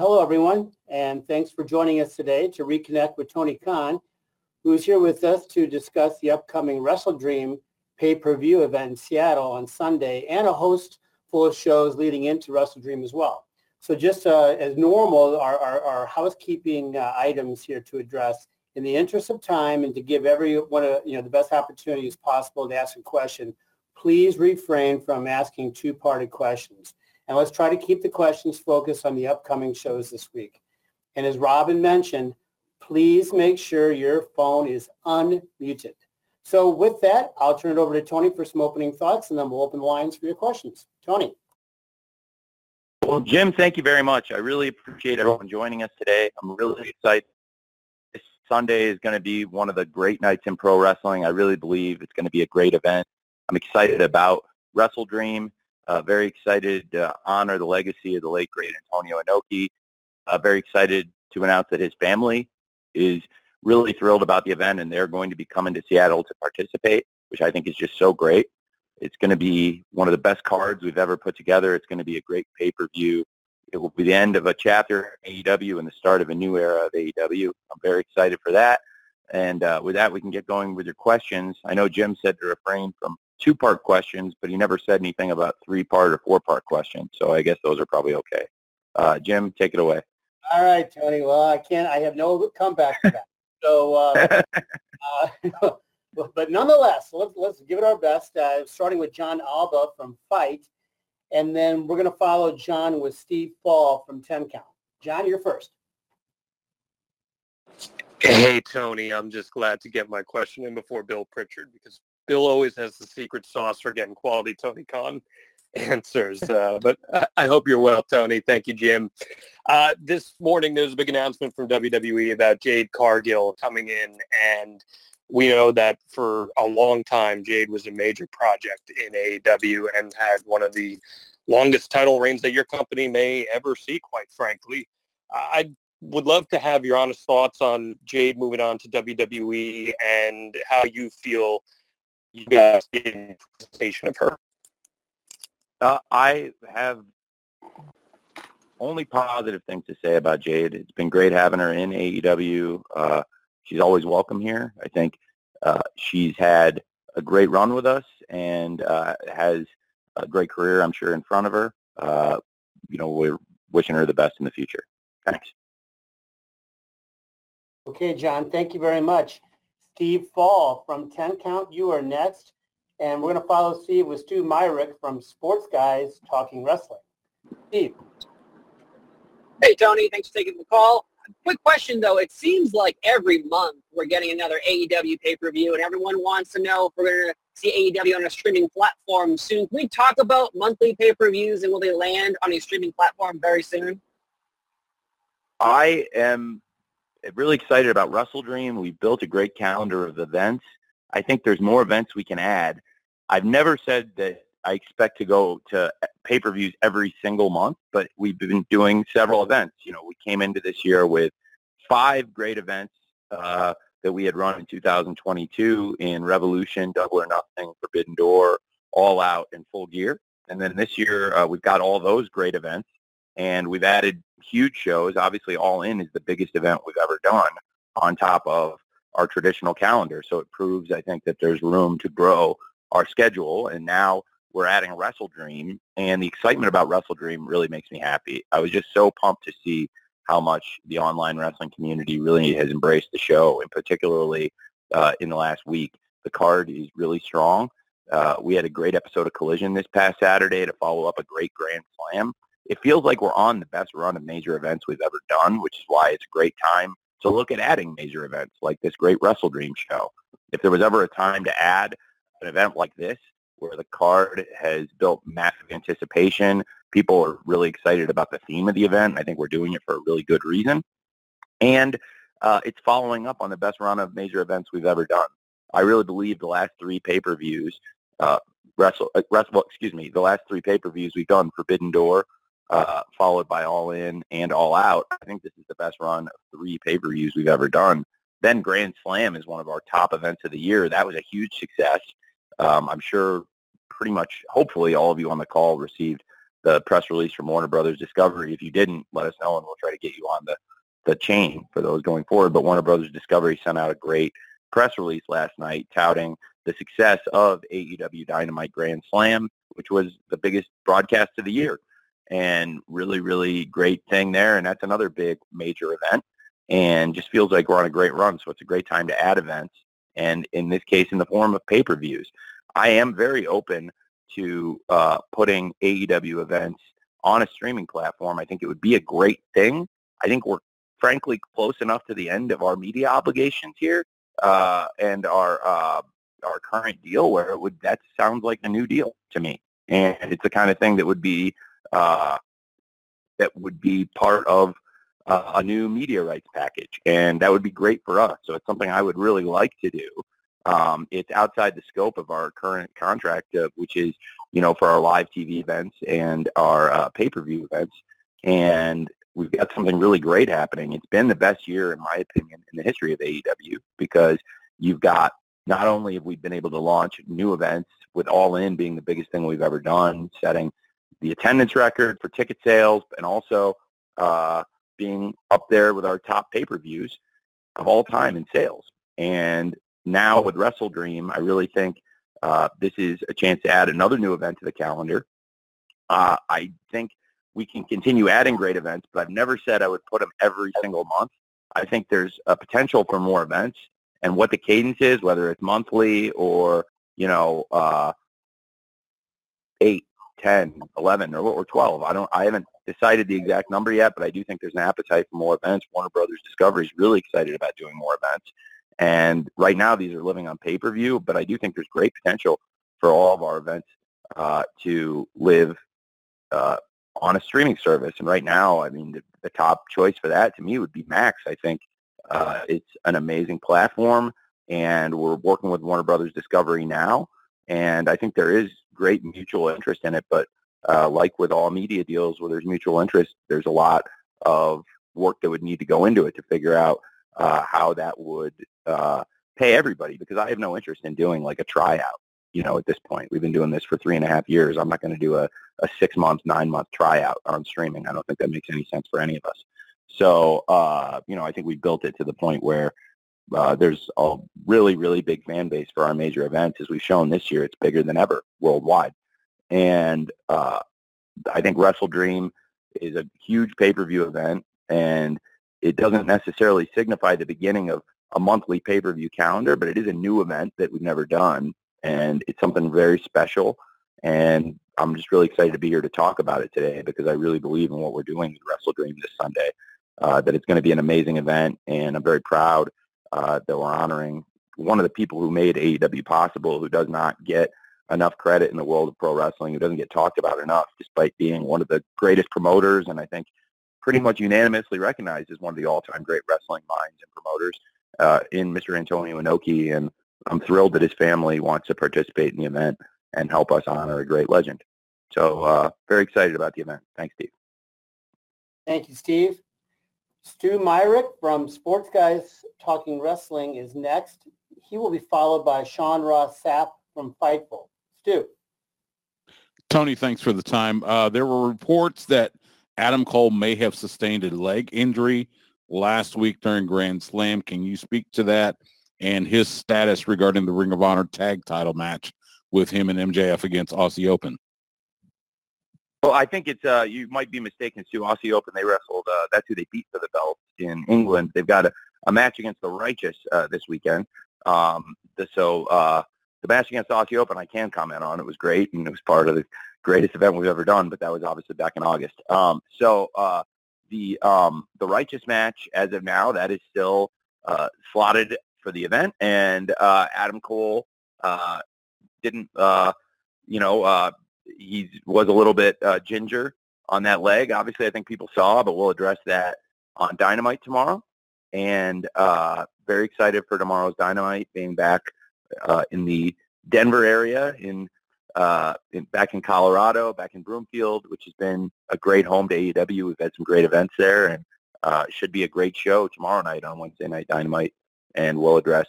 Hello, everyone, and thanks for joining us today to reconnect with Tony Khan, who is here with us to discuss the upcoming WrestleDream pay-per-view event in Seattle on Sunday and a host full of shows leading into WrestleDream as well. So just as normal, our housekeeping items here to address in the interest of time and to give everyone the best opportunities possible to ask a question. Please refrain from asking two-parted questions. And let's try to keep the questions focused on the upcoming shows this week. And as Robin mentioned, please make sure your phone is unmuted. So with that, I'll turn it over to Tony for some opening thoughts, and then we'll open the lines for your questions. Tony. Well, Jim, thank you very much. I really appreciate everyone joining us today. I'm really excited. This Sunday is going to be one of the great nights in pro wrestling. I really believe it's going to be a great event. I'm excited about WrestleDream. Very excited to honor the legacy of the late, great Antonio Inoki. Very excited to announce that his family is really thrilled about the event, and they're going to be coming to Seattle to participate, which I think is just so great. It's going to be one of the best cards we've ever put together. It's going to be a great pay-per-view. It will be the end of a chapter of AEW and the start of a new era of AEW. I'm very excited for that. And with that, we can get going with your questions. I know Jim said to refrain from two-part questions, but he never said anything about three-part or four-part questions. So I guess those are probably okay. Jim, take it away. All right, Tony. Well, I have no comeback for that. So, but nonetheless, let's give it our best. Starting with John Alba from Fight, and then we're going to follow John with Steve Fall from 10 Count. John, you're first. Hey, Tony. I'm just glad to get my question in before Bill Pritchard, because Bill always has the secret sauce for getting quality Tony Khan answers. But I hope you're well, Tony. Thank you, Jim. This morning, there was a big announcement from WWE about Jade Cargill coming in. And we know that for a long time, Jade was a major project in AEW and had one of the longest title reigns that your company may ever see, quite frankly. I would love to have your honest thoughts on Jade moving on to WWE and how you feel you guys in presentation of her. I have only positive things to say about Jade. It's been great having her in AEW. She's always welcome here. I think she's had a great run with us and has a great career, I'm sure, in front of her. We're wishing her the best in the future. Thanks. Okay, John, thank you very much. Steve Fall from 10 Count, you are next. And we're going to follow Steve with Stu Myrick from Sports Guys Talking Wrestling. Steve. Hey, Tony. Thanks for taking the call. Quick question, though. It seems like every month we're getting another AEW pay-per-view, and everyone wants to know if we're going to see AEW on a streaming platform soon. Can we talk about monthly pay-per-views, and will they land on a streaming platform very soon? I am really excited about WrestleDream. We built a great calendar of events. I think there's more events we can add. I've never said that I expect to go to pay-per-views every single month, but we've been doing several events. We came into this year with 5 great events that we had run in 2022 in Revolution, Double or Nothing, Forbidden Door, All Out, and Full Gear. And then this year we've got all those great events, and we've added huge shows. Obviously, All In is the biggest event we've ever done on top of our traditional calendar. So it proves, I think, that there's room to grow our schedule. And now we're adding WrestleDream, and the excitement about WrestleDream really makes me happy. I was just so pumped to see how much the online wrestling community really has embraced the show, and particularly in the last week. The card is really strong. We had a great episode of Collision this past Saturday to follow up a great Grand Slam. It feels like we're on the best run of major events we've ever done, which is why it's a great time to look at adding major events like this great WrestleDream show. If there was ever a time to add an event like this, where the card has built massive anticipation, people are really excited about the theme of the event. I think we're doing it for a really good reason. And it's following up on the best run of major events we've ever done. I really believe the last 3 pay-per-views, the last 3 pay-per-views we've done, Forbidden Door, followed by All In and All Out. I think this is the best run of 3 pay-per-views we've ever done. Then Grand Slam is one of our top events of the year. That was a huge success. I'm sure pretty much, hopefully, all of you on the call received the press release from Warner Brothers Discovery. If you didn't, let us know, and we'll try to get you on the chain for those going forward. But Warner Brothers Discovery sent out a great press release last night touting the success of AEW Dynamite Grand Slam, which was the biggest broadcast of the year. And really, really great thing there. And that's another big major event. And just feels like we're on a great run. So it's a great time to add events. And in this case, in the form of pay-per-views. I am very open to putting AEW events on a streaming platform. I think it would be a great thing. I think we're frankly close enough to the end of our media obligations here and our current deal where it would, that sounds like a new deal to me. And it's the kind of thing that would be part of a new media rights package. And that would be great for us. So it's something I would really like to do. It's outside the scope of our current contract, which is, you know, for our live TV events and our pay-per-view events. And we've got something really great happening. It's been the best year, in my opinion, in the history of AEW, because you've got, not only have we been able to launch new events with All In being the biggest thing we've ever done, setting the attendance record for ticket sales, and also being up there with our top pay-per-views of all time in sales. And now with WrestleDream, I really think this is a chance to add another new event to the calendar. I think we can continue adding great events, but I've never said I would put them every single month. I think there's a potential for more events, and what the cadence is, whether it's monthly or, 8, 10, 11, or 12. I haven't decided the exact number yet, but I do think there's an appetite for more events. Warner Brothers Discovery is really excited about doing more events. And right now, these are living on pay-per-view, but I do think there's great potential for all of our events to live on a streaming service. And right now, I mean, the top choice for that, to me, would be Max. I think it's an amazing platform, and we're working with Warner Brothers Discovery now, and I think there is great mutual interest in it. But like with all media deals where there's mutual interest, there's a lot of work that would need to go into it to figure out how that would pay everybody, because I have no interest in doing like a tryout, at this point. We've been doing this for 3.5 years. I'm not going to do a 6-month, 9-month tryout on streaming. I don't think that makes any sense for any of us. So, I think we built it to the point where there's a really, really big fan base for our major events. As we've shown this year, it's bigger than ever worldwide. And I think WrestleDream is a huge pay-per-view event, and it doesn't necessarily signify the beginning of a monthly pay-per-view calendar, but it is a new event that we've never done, and it's something very special. And I'm just really excited to be here to talk about it today, because I really believe in what we're doing with WrestleDream this Sunday, that it's going to be an amazing event. And I'm very proud that we're honoring one of the people who made AEW possible, who does not get enough credit in the world of pro wrestling, who doesn't get talked about enough, despite being one of the greatest promoters, and I think pretty much unanimously recognized as one of the all-time great wrestling minds and promoters in Mr. Antonio Inoki. And I'm thrilled that his family wants to participate in the event and help us honor a great legend. So very excited about the event. Thanks, Steve. Thank you, Steve. Stu Myrick from Sports Guys Talking Wrestling is next. He will be followed by Sean Ross Sapp from Fightful. Stu. Tony, thanks for the time. There were reports that Adam Cole may have sustained a leg injury last week during Grand Slam. Can you speak to that and his status regarding the Ring of Honor tag title match with him and MJF against Aussie Open? Well, I think it's you might be mistaken, Stu. Aussie Open, they wrestled. That's who they beat for the belt in England. They've got a match against The Righteous this weekend. So the match against Aussie Open, I can comment on. It was great, and it was part of the greatest event we've ever done, but that was obviously back in August. The Righteous match, as of now, that is still slotted for the event, and Adam Cole didn't, he was a little bit ginger on that leg. Obviously, I think people saw, but we'll address that on Dynamite tomorrow, and very excited for tomorrow's Dynamite, being back in the Denver area, back in Colorado, back in Broomfield, which has been a great home to AEW. We've had some great events there, and should be a great show tomorrow night on Wednesday Night Dynamite. And we'll address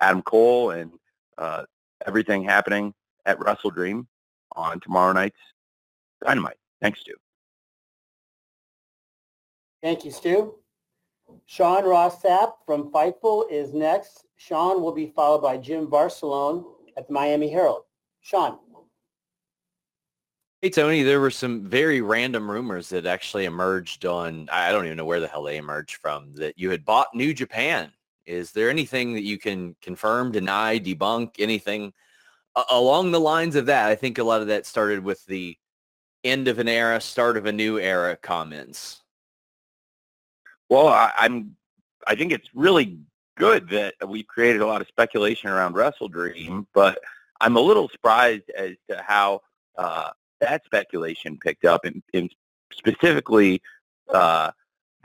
Adam Cole and everything happening at WrestleDream on tomorrow night's Dynamite. Thanks, Stu. Thank you, Stu. Sean Rossap from Fightful is next. Sean will be followed by Jim Barcelone at the Miami Herald. Sean. Hey, Tony, there were some very random rumors that actually emerged on, I don't even know where the hell they emerged from, that you had bought New Japan. Is there anything that you can confirm, deny, debunk, anything along the lines of that? I think a lot of that started with the end of an era, start of a new era comments. Well, I think it's really good that we've created a lot of speculation around WrestleDream, but I'm a little surprised as to how that speculation picked up, and specifically the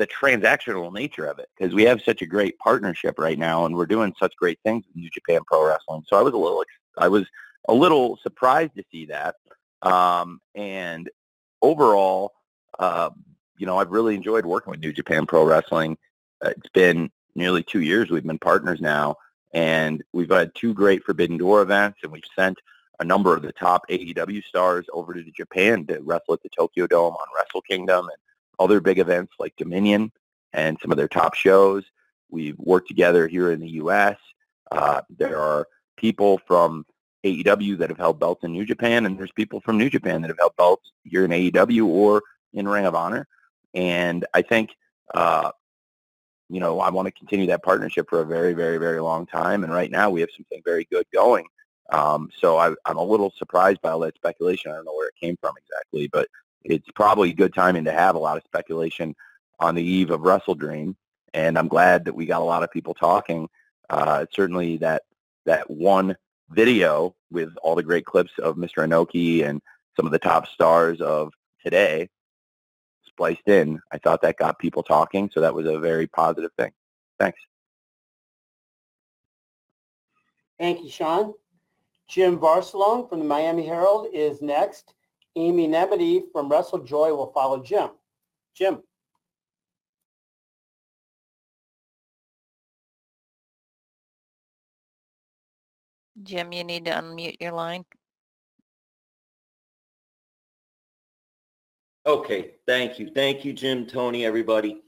transactional nature of it, because we have such a great partnership right now, and we're doing such great things with New Japan Pro Wrestling. So I was a little surprised to see that, and overall, you know, I've really enjoyed working with New Japan Pro Wrestling. It's been nearly 2 years we've been partners now, and we've had 2 great Forbidden Door events, and we've sent a number of the top AEW stars over to Japan to wrestle at the Tokyo Dome on Wrestle Kingdom and other big events like Dominion and some of their top shows. We've worked together here in the U.S. There are people from AEW that have held belts in New Japan, and there's people from New Japan that have held belts here in AEW or in Ring of Honor. And I think, you know, I want to continue that partnership for a very, very, very long time. And right now we have something very good going. So I'm a little surprised by all that speculation. I don't know where it came from exactly, but it's probably good timing to have a lot of speculation on the eve of WrestleDream. And I'm glad that we got a lot of people talking. Certainly that one video with all the great clips of Mr. Inoki and some of the top stars of today spliced in, I thought that got people talking. So that was a very positive thing. Thanks. Thank you, Sean. Jim Barcelone from the Miami Herald is next. Amy Nemedy from WrestleJoy will follow Jim. Jim. Jim, you need to unmute your line. Okay, thank you. Thank you, Jim, Tony, everybody.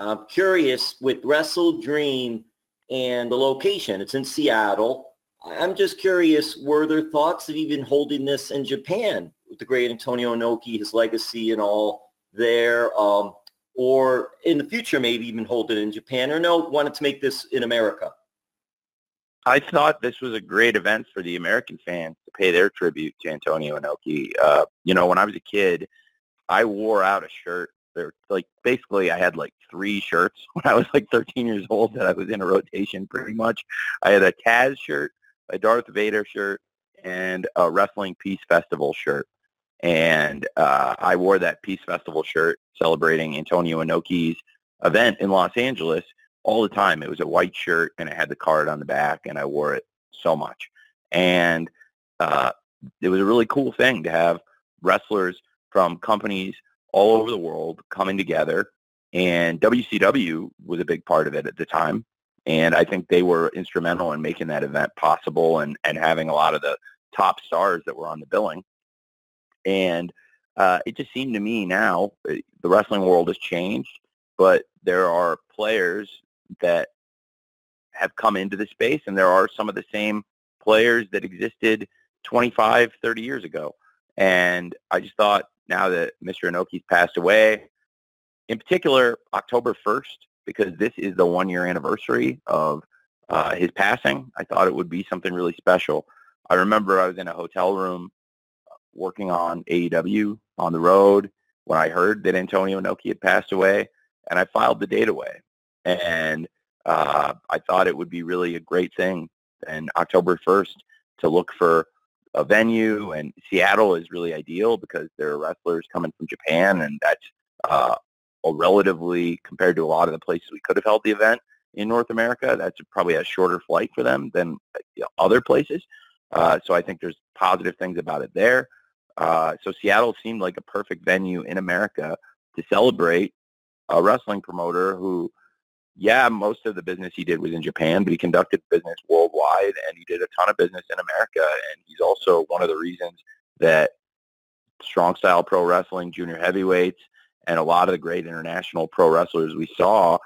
I'm curious with WrestleDream and the location. It's in Seattle. I'm just curious, were there thoughts of even holding this in Japan with the great Antonio Inoki, his legacy and all there, or in the future maybe even hold it in Japan, or no, wanted to make this in America? I thought this was a great event for the American fans to pay their tribute to Antonio Inoki. You know, when I was a kid, I wore out a shirt. There, like, basically, I had like 3 shirts when I was like 13 years old that I was in a rotation pretty much. I had a Taz shirt, a Darth Vader shirt, and a Wrestling Peace Festival shirt. And I wore that Peace Festival shirt celebrating Antonio Inoki's event in Los Angeles all the time. It was a white shirt, and it had the card on the back, and I wore it so much. And it was a really cool thing to have wrestlers from companies all over the world coming together, and WCW was a big part of it at the time. And I think they were instrumental in making that event possible and having a lot of the top stars that were on the billing. And it just seemed to me now, the wrestling world has changed, but there are players that have come into the space, and there are some of the same players that existed 25, 30 years ago. And I just thought now that Mr. Inoki's passed away, in particular October 1st, because this is the 1-year anniversary of his passing, I thought it would be something really special. I remember I was in a hotel room working on AEW on the road when I heard that Antonio Inoki had passed away, and I filed the date away. And I thought it would be really a great thing, and October 1st to look for a venue, and Seattle is really ideal because there are wrestlers coming from Japan, and that's relatively, compared to a lot of the places we could have held the event in North America, that's probably a shorter flight for them than other places. So I think there's positive things about it there. So Seattle seemed like a perfect venue in America to celebrate a wrestling promoter who, yeah, most of the business he did was in Japan, but he conducted business worldwide, and he did a ton of business in America. And he's also one of the reasons that strong style pro wrestling, junior heavyweights, and a lot of the great international pro wrestlers we saw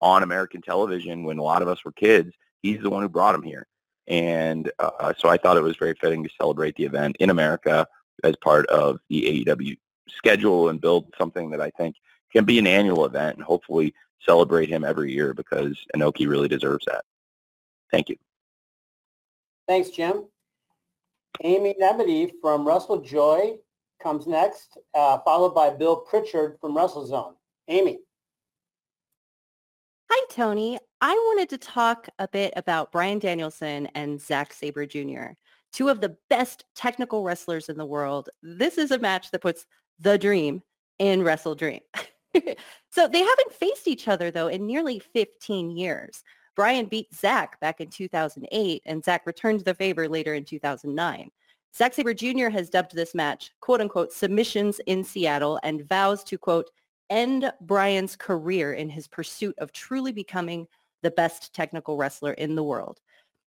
on American television when a lot of us were kids. He's the one who brought him here. And so I thought it was very fitting to celebrate the event in America as part of the AEW schedule and build something that I think can be an annual event and hopefully celebrate him every year, because Inoki really deserves that. Thank you. Thanks, Jim. Amy Nemedy from WrestleJoy comes next, followed by Bill Pritchard from WrestleZone. Amy. Hi, Tony. I wanted to talk a bit about Bryan Danielson and Zach Sabre Jr., two of the best technical wrestlers in the world. This is a match that puts the Dream in WrestleDream. So they haven't faced each other, though, in nearly 15 years. Bryan beat Zach back in 2008, and Zach returned the favor later in 2009. Zack Sabre Jr. has dubbed this match, quote-unquote, Submissions in Seattle, and vows to, quote, end Bryan's career in his pursuit of truly becoming the best technical wrestler in the world.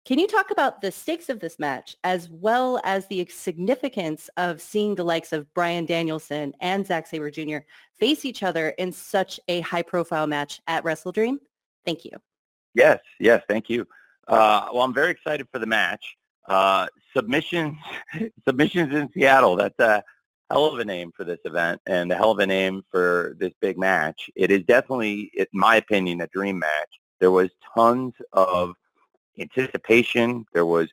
Can you talk about the stakes of this match, as well as the significance of seeing the likes of Bryan Danielson and Zack Sabre Jr. face each other in such a high-profile match at WrestleDream? Thank you. Yes, thank you. Well, I'm very excited for the match. Submissions in Seattle. That's a hell of a name for this event and a hell of a name for this big match. It is definitely, in my opinion, a dream match. There was tons of anticipation. There was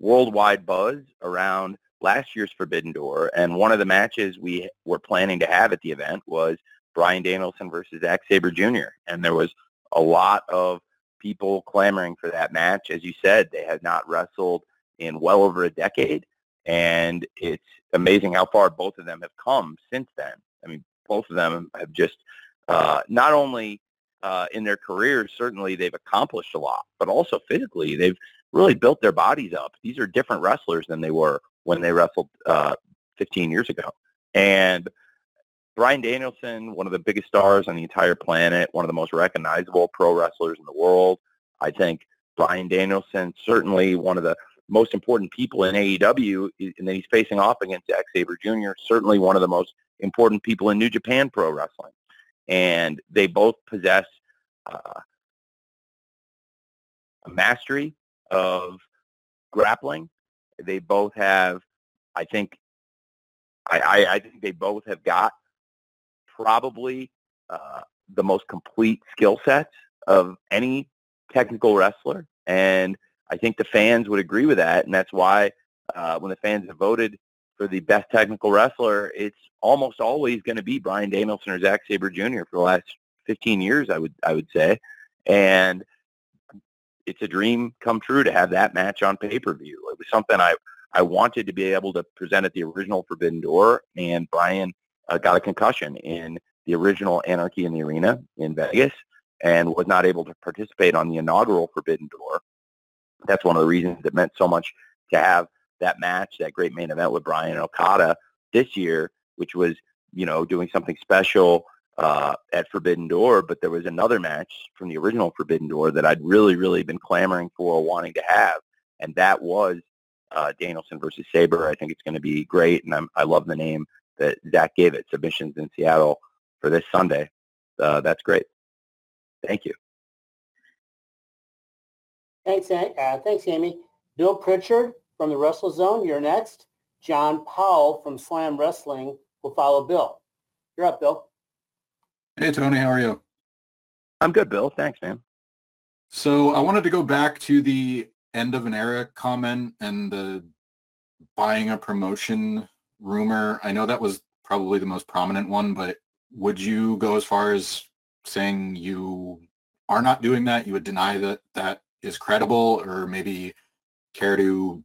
worldwide buzz around last year's Forbidden Door, and one of the matches we were planning to have at the event was Bryan Danielson versus Zack Sabre Jr., and there was a lot of people clamoring for that match. As you said, they had not wrestled in well over a decade, and it's amazing how far both of them have come since then. I mean, both of them have just not only in their careers, certainly they've accomplished a lot, but also physically they've really built their bodies up. These are different wrestlers than they were when they wrestled 15 years ago. And Bryan Danielson, one of the biggest stars on the entire planet, one of the most recognizable pro wrestlers in the world. I think Bryan Danielson, certainly one of the most important people in AEW, and then he's facing off against Zack Sabre Jr., certainly one of the most important people in New Japan Pro Wrestling. And they both possess a mastery of grappling. They both have, I think they both have got probably the most complete skill sets of any technical wrestler. And I think the fans would agree with that, and that's why when the fans have voted for the best technical wrestler, it's almost always going to be Bryan Danielson or Zack Sabre Jr. for the last 15 years, I would say. And it's a dream come true to have that match on pay-per-view. It was something I wanted to be able to present at the original Forbidden Door, and Bryan got a concussion in the original Anarchy in the Arena in Vegas and was not able to participate on the inaugural Forbidden Door. That's one of the reasons it meant so much to have that match, that great main event with Bryan and Okada this year, which was, you know, doing something special at Forbidden Door. But there was another match from the original Forbidden Door that I'd really, really been clamoring for, wanting to have, and that was Danielson versus Sabre. I think it's going to be great, and I love the name that Zach gave it, Submissions in Seattle, for this Sunday. That's great. Thank you. Thanks, Amy. Bill Pritchard from the WrestleZone, you're next. John Powell from Slam Wrestling will follow Bill. You're up, Bill. Hey, Tony. How are you? I'm good, Bill. Thanks, man. So I wanted to go back to the end of an era comment and the buying a promotion rumor. I know that was probably the most prominent one, but would you go as far as saying you are not doing that? You would deny that is credible, or maybe care to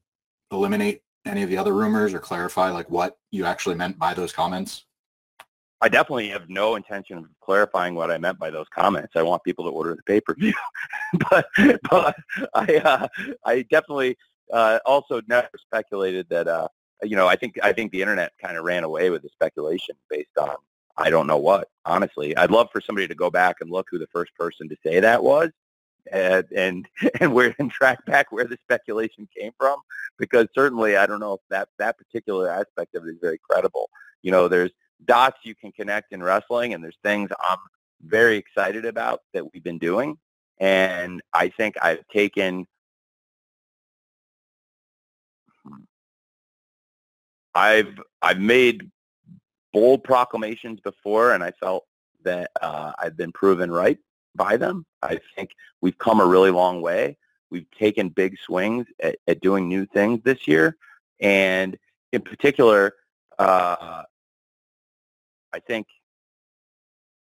eliminate any of the other rumors or clarify like what you actually meant by those comments? I definitely have no intention of clarifying what I meant by those comments. I want people to order the pay-per-view. but I definitely also never speculated that, you know, I think the internet kind of ran away with the speculation based on I don't know what, honestly. I'd love for somebody to go back and look who the first person to say that was. and we're in track back where the speculation came from, because certainly I don't know if that particular aspect of it is very credible. You know, there's dots you can connect in wrestling, and there's things I'm very excited about that we've been doing. And I think I've taken, I've made bold proclamations before, and I felt that I've been proven right by them. I think we've come a really long way. We've taken big swings at doing new things this year. And in particular, I think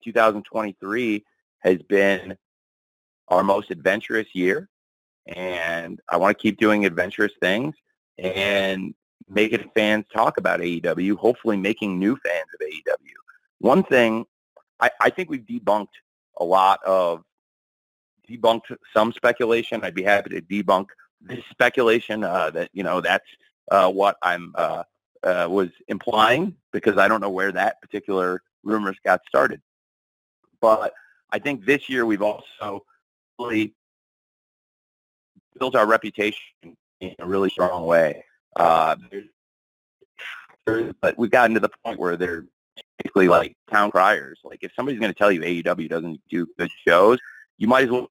2023 has been our most adventurous year, and I want to keep doing adventurous things and making fans talk about AEW, hopefully making new fans of AEW. One thing, I think we've debunked a lot of, debunked some speculation. I'd be happy to debunk this speculation that, you know, that's what I'm was implying, because I don't know where that particular rumors got started. But I think this year we've also really built our reputation in a really strong way. But we've gotten to the point where they're basically like town criers. Like, if somebody's going to tell you AEW doesn't do good shows, you might as well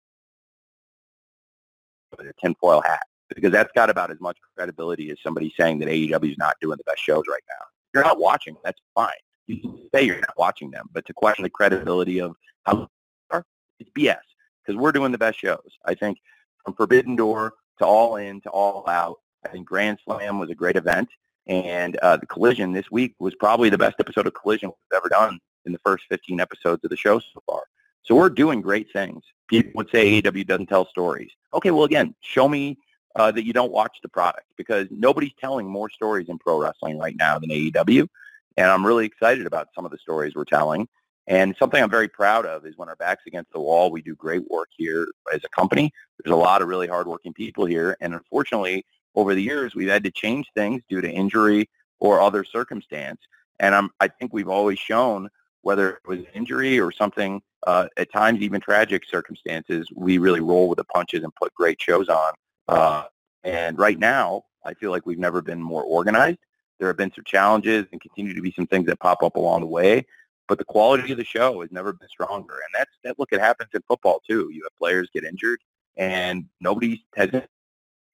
put a tinfoil hat, because that's got about as much credibility as somebody saying that AEW is not doing the best shows right now. You're not watching. That's fine. You can say you're not watching them, but to question the credibility of how they are, it's BS, because we're doing the best shows. I think from Forbidden Door to All In to All Out, I think Grand Slam was a great event, and the Collision this week was probably the best episode of Collision we've ever done in the first 15 episodes of the show so far. So we're doing great things. People would say AEW doesn't tell stories. Okay, well, again, show me that you don't watch the product, because nobody's telling more stories in pro wrestling right now than AEW, and I'm really excited about some of the stories we're telling. And something I'm very proud of is when our back's against the wall, we do great work here as a company. There's a lot of really hardworking people here, and unfortunately, over the years, we've had to change things due to injury or other circumstance. And I think we've always shown, whether it was injury or something, at times even tragic circumstances, we really roll with the punches and put great shows on. And right now, I feel like we've never been more organized. There have been some challenges and continue to be some things that pop up along the way. But the quality of the show has never been stronger. And look, it happens in football, too. You have players get injured, and nobody has it.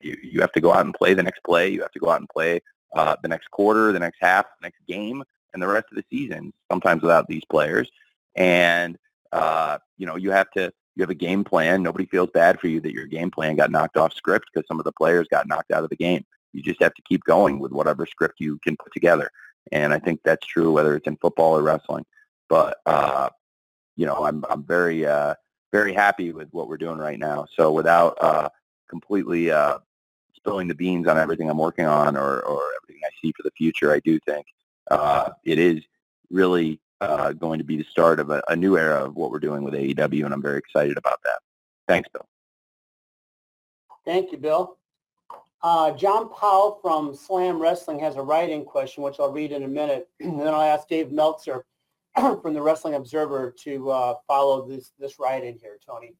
You have to go out and play the next play. You have to go out and play the next quarter, the next half, the next game, and the rest of the season, sometimes without these players. And, you know, you have a game plan. Nobody feels bad for you that your game plan got knocked off script because some of the players got knocked out of the game. You just have to keep going with whatever script you can put together. And I think that's true, whether it's in football or wrestling. But, you know, I'm very, very happy with what we're doing right now. So without completely spilling the beans on everything I'm working on or everything I see for the future, I do think it is really going to be the start of a new era of what we're doing with AEW, and I'm very excited about that. Thanks, Bill. Thank you, Bill. John Powell from Slam Wrestling has a write-in question, which I'll read in a minute, and then I'll ask Dave Meltzer from the Wrestling Observer to follow this write-in here, Tony.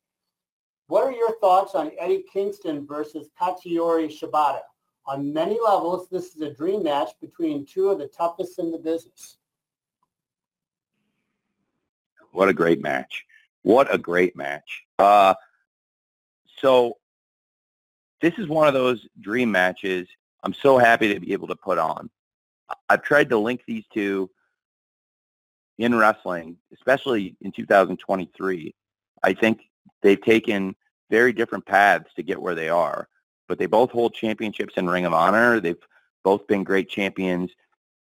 What are your thoughts on Eddie Kingston versus Katsuyori Shibata? On many levels, this is a dream match between two of the toughest in the business. What a great match. What a great match. So this is one of those dream matches I'm so happy to be able to put on. I've tried to link these two in wrestling, especially in 2023. I think they've taken very different paths to get where they are, but they both hold championships in Ring of Honor. They've both been great champions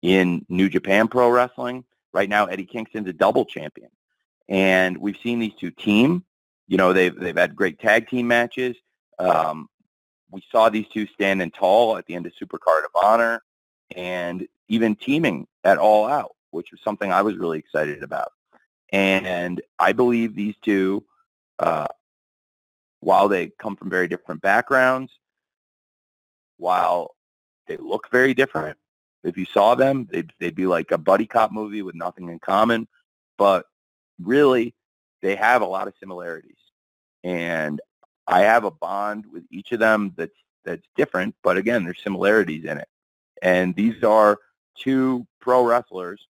in New Japan Pro Wrestling. Right now, Eddie Kingston's a double champion, and we've seen these two team. You know, they've had great tag team matches. We saw these two standing tall at the end of Supercard of Honor, and even teaming at All Out, which was something I was really excited about. And I believe these two, while they come from very different backgrounds, while they look very different, if you saw them, they'd be like a buddy cop movie with nothing in common. But really, they have a lot of similarities. And I have a bond with each of them that's different, but again, there's similarities in it. And these are two pro wrestlers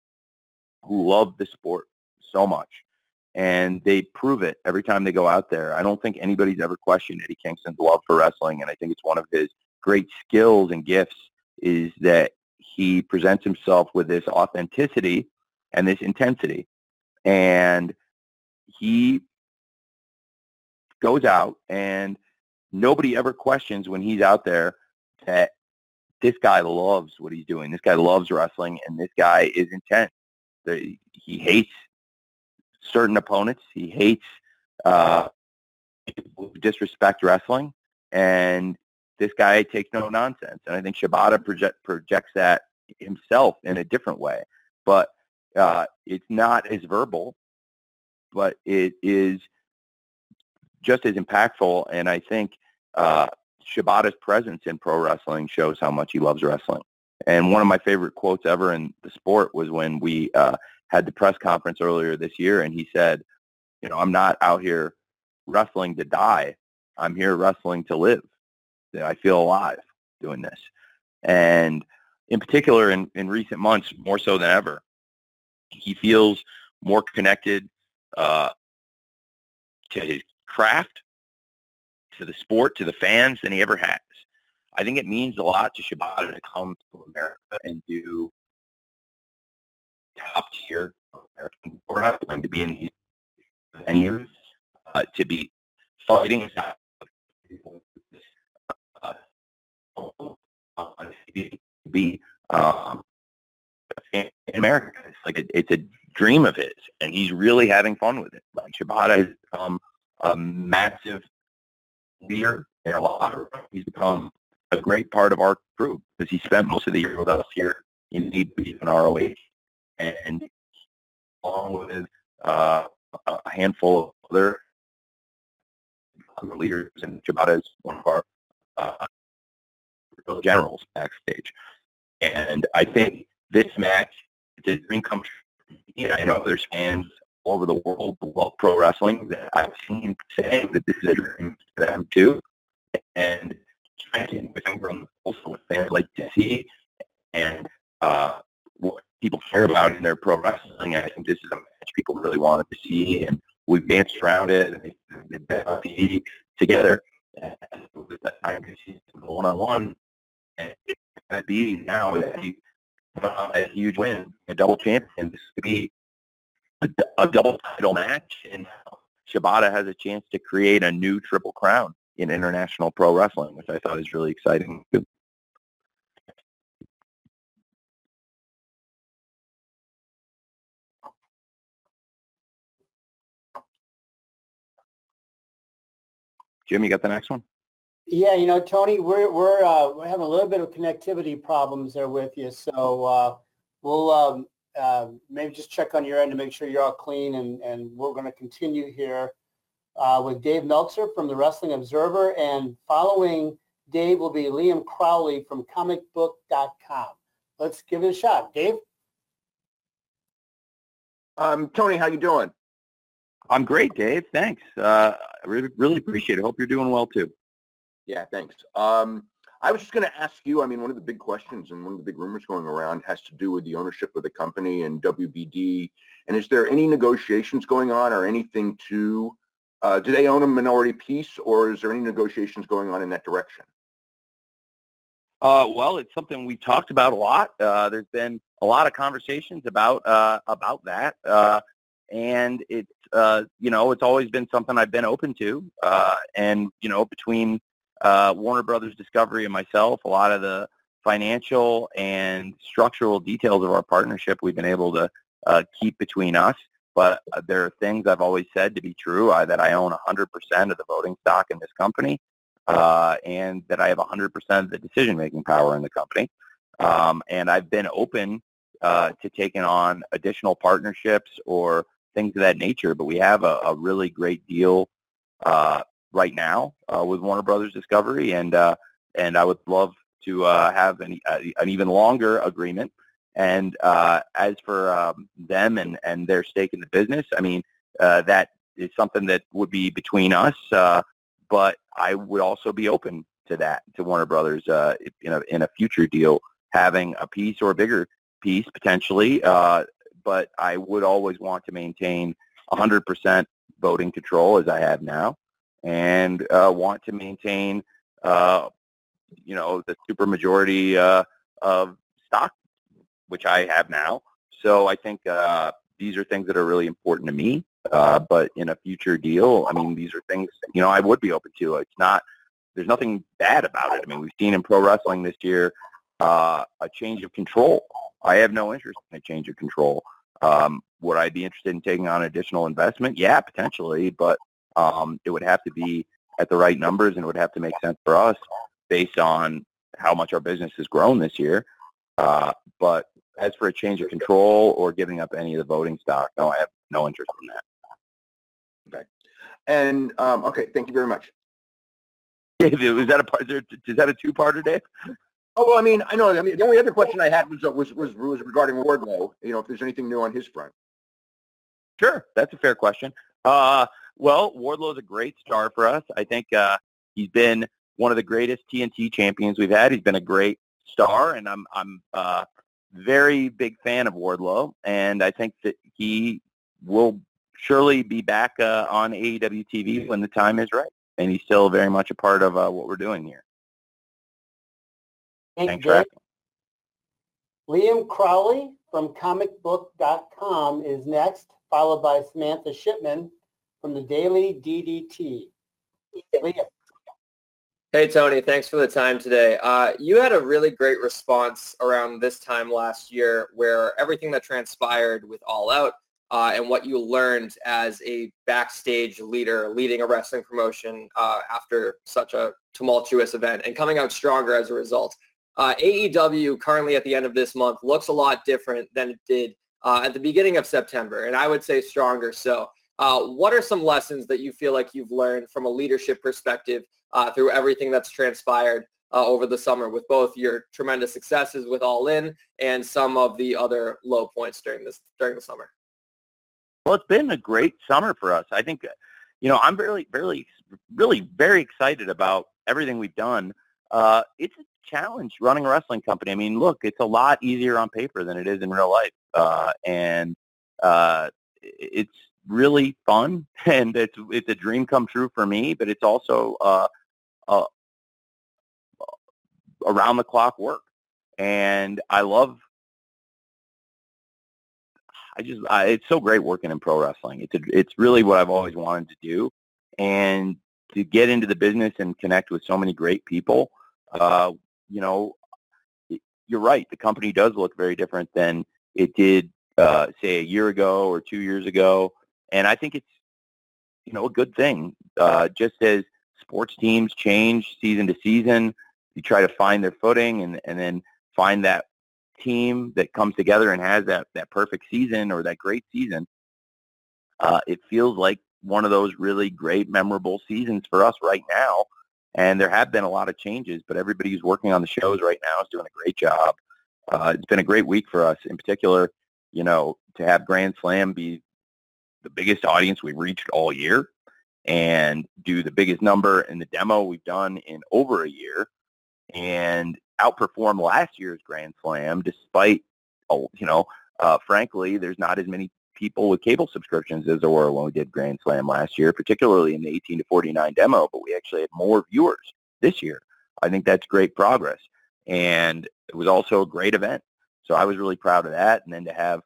who love the sport so much, and they prove it every time they go out there. I don't think anybody's ever questioned Eddie Kingston's love for wrestling, and I think it's one of his great skills and gifts is that he presents himself with this authenticity and this intensity. And he goes out, and nobody ever questions when he's out there that this guy loves what he's doing. This guy loves wrestling, and this guy is intense. He hates certain opponents. He hates people who disrespect wrestling, and this guy takes no nonsense. And I think Shibata projects that himself in a different way. But it's not as verbal, but it is just as impactful. And I think Shibata's presence in pro wrestling shows how much he loves wrestling. And one of my favorite quotes ever in the sport was when we had the press conference earlier this year, and he said, you know, I'm not out here wrestling to die. I'm here wrestling to live. I feel alive doing this. And in particular, in recent months, more so than ever, he feels more connected to his craft, to the sport, to the fans than he ever has. I think it means a lot to Shibata to come to America and do top tier American wrestling, to be in these venues, to be fighting be in America. It's like it's a dream of his, and he's really having fun with it. Like Shibata has become a massive leader in a lot of ways. He's become a great part of our group because he spent most of the year with us here in DB and ROH, and along with a handful of other leaders, and Shibata is one of our generals backstage. And I think this match, it's a dream come true. You know, I know there's fans all over the world who love pro wrestling that I've seen saying that this is a dream for them too. And I think I'm also what fans like to see and what people care about in their pro wrestling. And I think this is a match people really wanted to see, and we've danced around it and they've been on TV together. And I can see one-on-one. And it's going to be now a huge win, a double champion. This could be a double title match, and Shibata has a chance to create a new triple crown in international pro wrestling, which I thought is really exciting. Jim, you got the next one? Yeah, you know, Tony, we're having a little bit of connectivity problems there with you, so we'll maybe just check on your end to make sure you're all clean, and we're going to continue here with Dave Meltzer from the Wrestling Observer, and following Dave will be Liam Crowley from comicbook.com. Let's give it a shot. Dave? Tony, how you doing? I'm great, Dave. Thanks. I really appreciate it. Hope you're doing well, too. Yeah, thanks. I was just going to ask you, I mean, one of the big questions and one of the big rumors going around has to do with the ownership of the company and WBD. And is there any negotiations going on or anything to, do they own a minority piece, or is there any negotiations going on in that direction? Well, it's something we talked about a lot. There's been a lot of conversations about that. And it's, you know, it's always been something I've been open to. And, you know, between Warner Brothers Discovery and myself, a lot of the financial and structural details of our partnership we've been able to keep between us. But there are things I've always said to be true, that I own 100% of the voting stock in this company, and that I have 100% of the decision-making power in the company. And I've been open to taking on additional partnerships or things of that nature. But we have a really great deal right now with Warner Brothers Discovery, and I would love to have an even longer agreement. And as for them and their stake in the business, I mean, that is something that would be between us. But I would also be open to that, to Warner Brothers, in a future deal, having a piece or a bigger piece potentially. But I would always want to maintain 100% voting control as I have now, and want to maintain, the supermajority of stock, which I have now. So I think these are things that are really important to me. But in a future deal, I mean, these are things, I would be open to. It's not, there's nothing bad about it. I mean, we've seen in pro wrestling this year a change of control. I have no interest in a change of control. Would I be interested in taking on additional investment? Yeah, potentially, but it would have to be at the right numbers, and it would have to make sense for us based on how much our business has grown this year. But as for a change of control or giving up any of the voting stock, no, I have no interest in that. Okay. And, okay, thank you very much. Is that a two-parter, Dave? Oh, well, I mean, the only other question I had was regarding Wardlow, if there's anything new on his front. Sure, that's a fair question. Well, Wardlow's a great star for us. I think he's been one of the greatest TNT champions we've had. He's been a great star, and I'm very big fan of Wardlow, and I think that he will surely be back on AEW TV when the time is right. And he's still very much a part of what we're doing here. Thanks, Dave. Liam Crowley from comicbook.com is next, followed by Samantha Shipman from the Daily DDT. Liam. Hey, Tony. Thanks for the time today. You had a really great response around this time last year where everything that transpired with All Out and what you learned as a backstage leader leading a wrestling promotion after such a tumultuous event and coming out stronger as a result. AEW currently at the end of this month looks a lot different than it did at the beginning of September, and I would say stronger. So what are some lessons that you feel like you've learned from a leadership perspective through everything that's transpired over the summer with both your tremendous successes with All In and some of the other low points during the summer? Well, it's been a great summer for us. I think, I'm really very excited about everything we've done. It's a challenge running a wrestling company. I mean, look, it's a lot easier on paper than it is in real life. And it's really fun, and it's a dream come true for me, but it's also around the clock work, and I it's so great working in pro wrestling. It's really what I've always wanted to do, and to get into the business and connect with so many great people. You're right, the company does look very different than it did say a year ago or 2 years ago. And I think it's, a good thing. Just as sports teams change season to season, you try to find their footing and then find that team that comes together and has that perfect season or that great season. It feels like one of those really great, memorable seasons for us right now. And there have been a lot of changes, but everybody who's working on the shows right now is doing a great job. It's been a great week for us. In particular, to have Grand Slam be the biggest audience we've reached all year and do the biggest number in the demo we've done in over a year and outperform last year's Grand Slam despite, frankly, there's not as many people with cable subscriptions as there were when we did Grand Slam last year, particularly in the 18 to 49 demo, but we actually had more viewers this year. I think that's great progress. And it was also a great event. So I was really proud of that. And then to have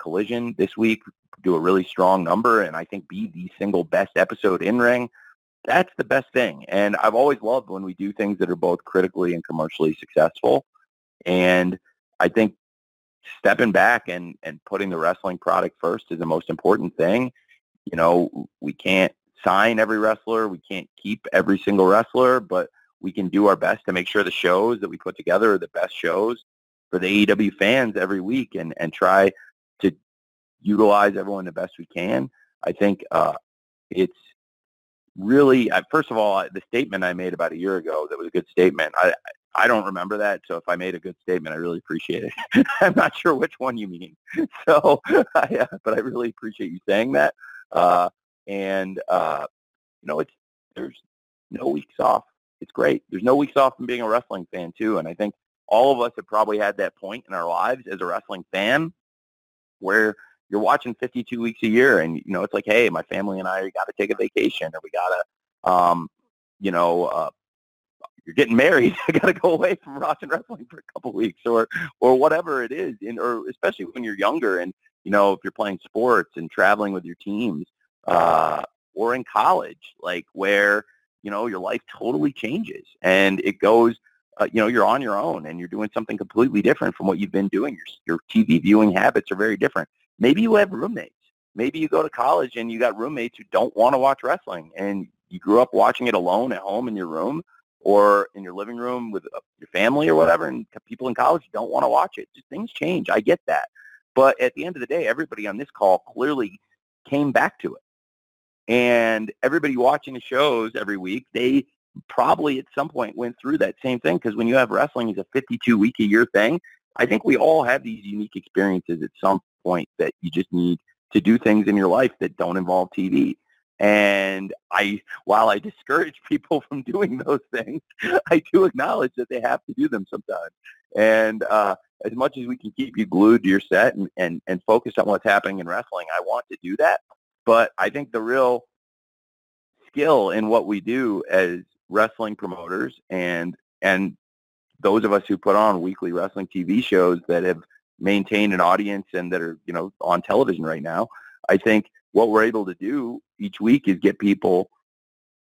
Collision this week do a really strong number and I think be the single best episode in ring, that's the best thing. And I've always loved when we do things that are both critically and commercially successful. And I think stepping back and putting the wrestling product first is the most important thing. We can't sign every wrestler. We can't keep every single wrestler, but we can do our best to make sure the shows that we put together are the best shows for the AEW fans every week and try to utilize everyone the best we can. I think it's really, first of all, the statement I made about a year ago, that was a good statement. I don't remember that, so if I made a good statement, I really appreciate it. I'm not sure which one you mean. So, but I really appreciate you saying that. And, it's, there's no weeks off. It's great. There's no weeks off from being a wrestling fan, too. And I think all of us have probably had that point in our lives as a wrestling fan where you're watching 52 weeks a year and, you know, it's like, hey, my family and I got to take a vacation, or we got to, you're getting married. I got to go away from watching wrestling for a couple of weeks or whatever it is. And, or especially when you're younger and, you know, if you're playing sports and traveling with your teams or in college, like where, you know, your life totally changes and it goes, you know, you're on your own and you're doing something completely different from what you've been doing. Your TV viewing habits are very different. Maybe you have roommates. Maybe you go to college and you got roommates who don't want to watch wrestling and you grew up watching it alone at home in your room or in your living room with your family or whatever, and people in college don't want to watch it. Just things change. I get that. But at the end of the day, everybody on this call clearly came back to it. And everybody watching the shows every week, they probably at some point went through that same thing, because when you have wrestling as a 52-week-a-year thing, I think we all have these unique experiences at some point that you just need to do things in your life that don't involve TV. And while I discourage people from doing those things, I do acknowledge that they have to do them sometimes. And as much as we can keep you glued to your set and focus on what's happening in wrestling, I want to do that. But I think the real skill in what we do as wrestling promoters and those of us who put on weekly wrestling TV shows that have maintained an audience and that are, you know, on television right now, I think what we're able to do each week is get people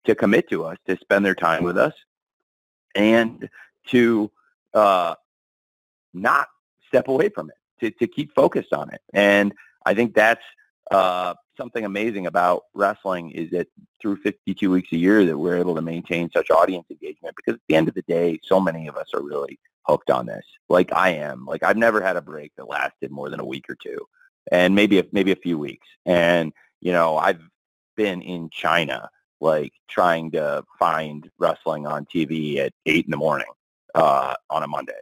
to commit to us, to spend their time with us, and to not step away from it, to keep focused on it. And I think that's something amazing about wrestling, is that through 52 weeks a year that we're able to maintain such audience engagement, because at the end of the day, so many of us are really hooked on this. Like I am. Like I've never had a break that lasted more than a week or two, and maybe a few weeks. And, you know, I've been in China, like trying to find wrestling on TV at 8 a.m, on a Monday.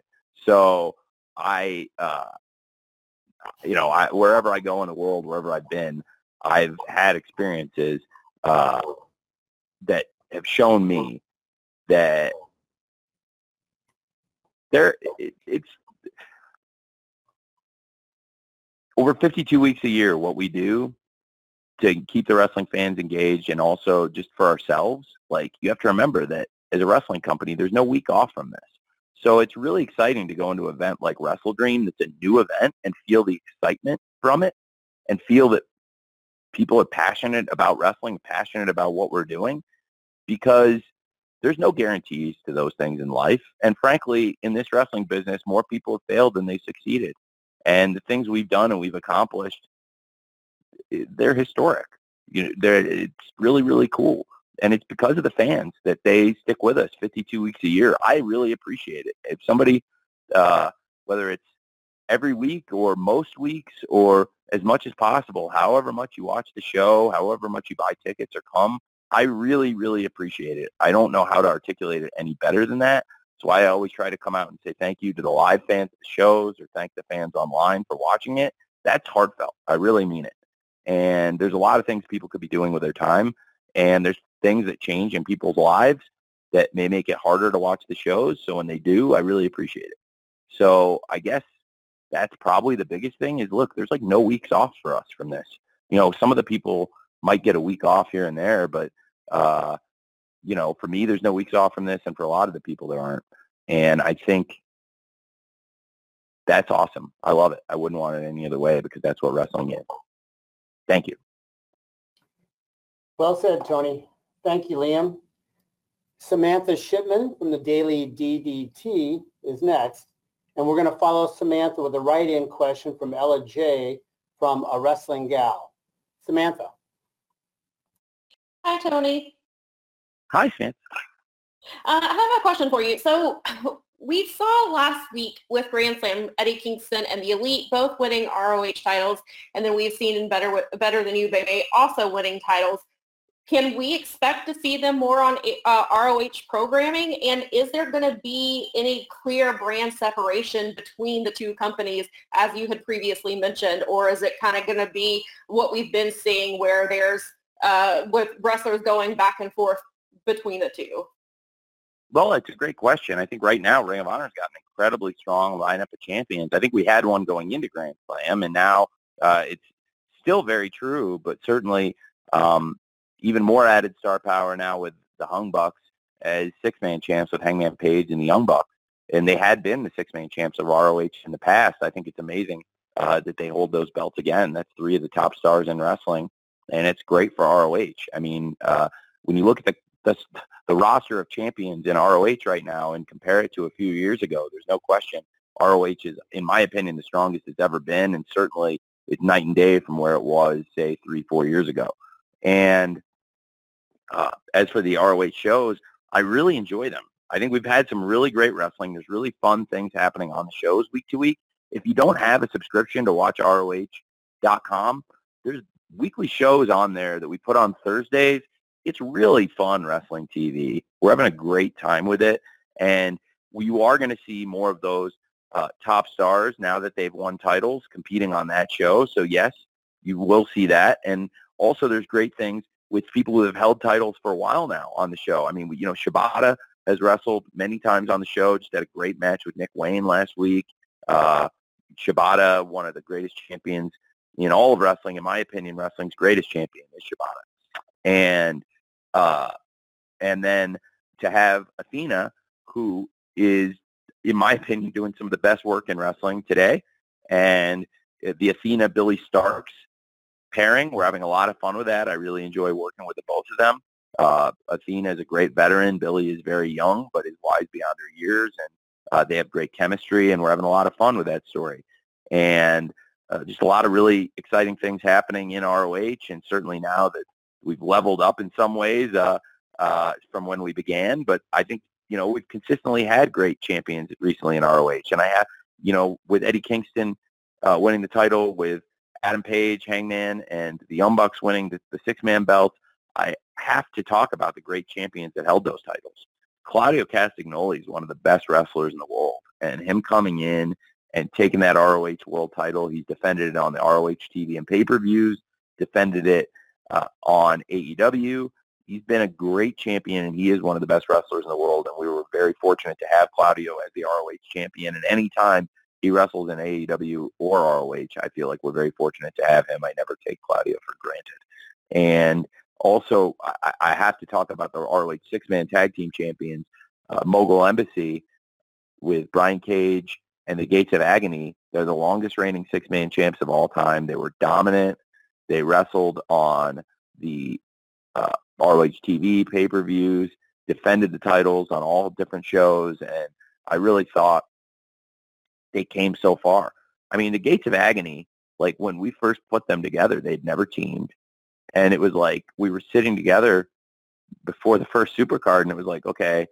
So I wherever I go in the world, wherever I've been, I've had experiences that have shown me that it's over 52 weeks a year, what we do to keep the wrestling fans engaged, and also just for ourselves. Like, you have to remember that as a wrestling company, there's no week off from this. So it's really exciting to go into an event like WrestleDream that's a new event and feel the excitement from it and feel that people are passionate about wrestling, passionate about what we're doing, because there's no guarantees to those things in life. And frankly, in this wrestling business, more people have failed than they succeeded. And the things we've done and we've accomplished, they're historic. You know, it's really, really cool. And it's because of the fans that they stick with us 52 weeks a year. I really appreciate it. If somebody, whether it's every week or most weeks or as much as possible, however much you watch the show, however much you buy tickets or come, I really, really appreciate it. I don't know how to articulate it any better than that. That's why I always try to come out and say thank you to the live fans of the shows, or thank the fans online for watching it. That's heartfelt. I really mean it. And there's a lot of things people could be doing with their time. And there's things that change in people's lives that may make it harder to watch the shows. So when they do, I really appreciate it. So I guess that's probably the biggest thing is, look, there's like no weeks off for us from this. You know, some of the people might get a week off here and there, but, you know, for me, there's no weeks off from this, and for a lot of the people, there aren't. And I think that's awesome. I love it. I wouldn't want it any other way, because that's what wrestling is. Thank you. Well said, Tony. Thank you, Liam. Samantha Shipman from the Daily DDT is next. And we're going to follow Samantha with a write-in question from Ella J. from A Wrestling Gal. Samantha. Hi, Tony. Hi, Samantha. I have a question for you. So we saw last week with Grand Slam, Eddie Kingston and the Elite both winning ROH titles. And then we've seen in Better Than You, Baby also winning titles. Can we expect to see them more on ROH programming? And is there going to be any clear brand separation between the two companies, as you had previously mentioned? Or is it kind of going to be what we've been seeing, where there's with wrestlers going back and forth between the two? Well, it's a great question. I think right now Ring of Honor's got an incredibly strong lineup of champions. I think we had one going into Grand Slam, and now it's still very true, but certainly even more added star power now with the Hung Bucks as six-man champs with Hangman Page and the Young Bucks. And they had been the six-man champs of ROH in the past. I think it's amazing that they hold those belts again. That's three of the top stars in wrestling, and it's great for ROH. I mean, when you look at the roster of champions in ROH right now and compare it to a few years ago, there's no question ROH is, in my opinion, the strongest it's ever been, and certainly it's night and day from where it was, say, 3-4 years ago. And as for the ROH shows, I really enjoy them. I think we've had some really great wrestling. There's really fun things happening on the shows week to week. If you don't have a subscription to watch ROH.com, there's weekly shows on there that we put on Thursdays. It's really fun wrestling TV. We're having a great time with it. And you are going to see more of those top stars now that they've won titles competing on that show. So, yes, you will see that. And also there's great things with people who have held titles for a while now on the show. I mean, you know, Shibata has wrestled many times on the show, just had a great match with Nick Wayne last week. Shibata, one of the greatest champions in all of wrestling, in my opinion, wrestling's greatest champion is Shibata. And then to have Athena, who is, in my opinion, doing some of the best work in wrestling today, and the Athena-Billy Starks pairing, we're having a lot of fun with that. I really enjoy working with the both of them. Athena is a great veteran. Billy is very young, but is wise beyond her years, and they have great chemistry, and we're having a lot of fun with that story. And just a lot of really exciting things happening in ROH, and certainly now that we've leveled up in some ways from when we began. But I think, you know, we've consistently had great champions recently in ROH. And I have, you know, with Eddie Kingston winning the title, with Adam Page, Hangman, and the Young Bucks winning the six-man belt, I have to talk about the great champions that held those titles. Claudio Castagnoli is one of the best wrestlers in the world, and him coming in and taking that ROH world title, he's defended it on the ROH TV and pay-per-views, defended it on AEW. He's been a great champion, and he is one of the best wrestlers in the world, and we were very fortunate to have Claudio as the ROH champion, and any time he wrestles in AEW or ROH, I feel like we're very fortunate to have him. I never take Claudio for granted. And also, I have to talk about the ROH six-man tag team champions, Mogul Embassy with Brian Cage and the Gates of Agony. They're the longest reigning six-man champs of all time. They were dominant. They wrestled on the ROH TV pay-per-views, defended the titles on all different shows, and I really thought they came so far. I mean, the Gates of Agony, like when we first put them together, they'd never teamed. And it was like we were sitting together before the first Supercard, and it was like, okay,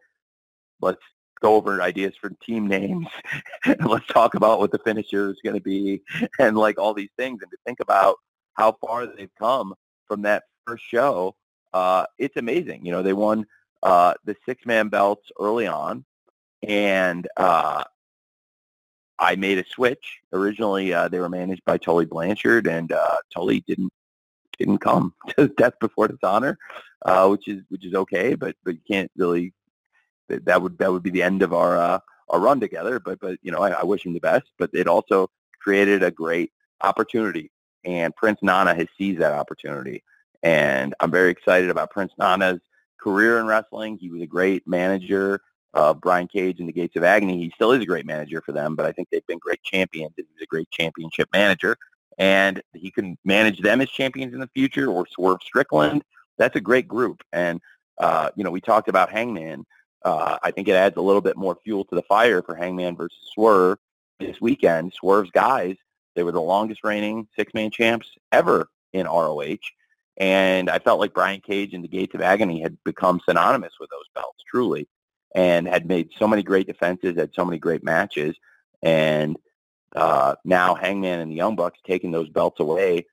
let's go over ideas for team names, and let's talk about what the finisher is going to be, and like all these things. And to think about how far they've come from that first show, it's amazing. You know, they won the six-man belts early on, and I made a switch. Originally, they were managed by Tully Blanchard, and Tully didn't come to Death Before Dishonor, which is okay, but you can't really. That would be the end of our run together. But you know, I wish him the best. But it also created a great opportunity, and Prince Nana has seized that opportunity, and I'm very excited about Prince Nana's career in wrestling. He was a great manager of Brian Cage and the Gates of Agony. He still is a great manager for them, but I think they've been great champions. He was a great championship manager. And he can manage them as champions in the future, or Swerve Strickland. That's a great group. And, you know, we talked about Hangman. I think it adds a little bit more fuel to the fire for Hangman versus Swerve this weekend. Swerve's guys, they were the longest reigning six-man champs ever in ROH. And I felt like Brian Cage and the Gates of Agony had become synonymous with those belts, truly, and had made so many great defenses, had so many great matches. And now Hangman and the Young Bucks taking those belts away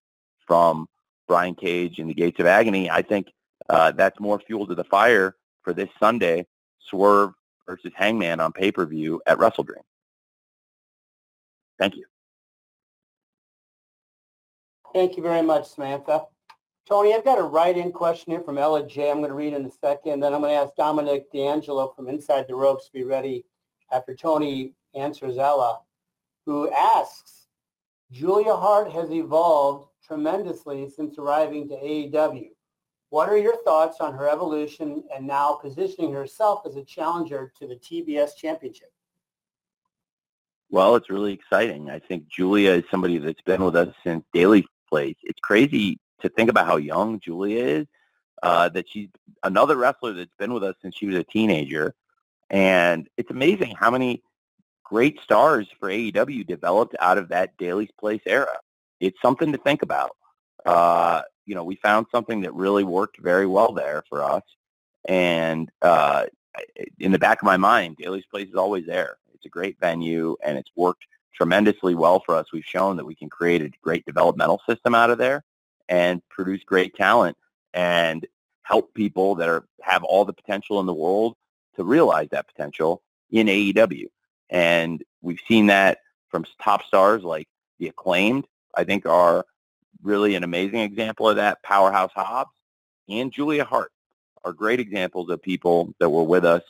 from Brian Cage and the Gates of Agony, I think that's more fuel to the fire for this Sunday, Swerve versus Hangman on pay-per-view at WrestleDream. Thank you. Thank you very much, Samantha. Tony, I've got a write-in question here from Ella J. I'm going to read in a second. Then I'm going to ask Dominic D'Angelo from Inside the Ropes to be ready after Tony answers Ella, who asks, Julia Hart has evolved tremendously since arriving to AEW. What are your thoughts on her evolution and now positioning herself as a challenger to the TBS Championship? Well, it's really exciting. I think Julia is somebody that's been with us since Daly's Place. It's crazy to think about how young Julia is, that she's another wrestler that's been with us since she was a teenager. And it's amazing how many great stars for AEW developed out of that Daily's Place era. It's something to think about. You know, we found something that really worked very well there for us. And in the back of my mind, Daily's Place is always there. It's a great venue, and it's worked tremendously well for us. We've shown that we can create a great developmental system out of there and produce great talent and help people that are have all the potential in the world to realize that potential in AEW. And we've seen that from top stars like the Acclaimed, I think, are really an amazing example of that. Powerhouse Hobbs and Julia Hart are great examples of people that were with us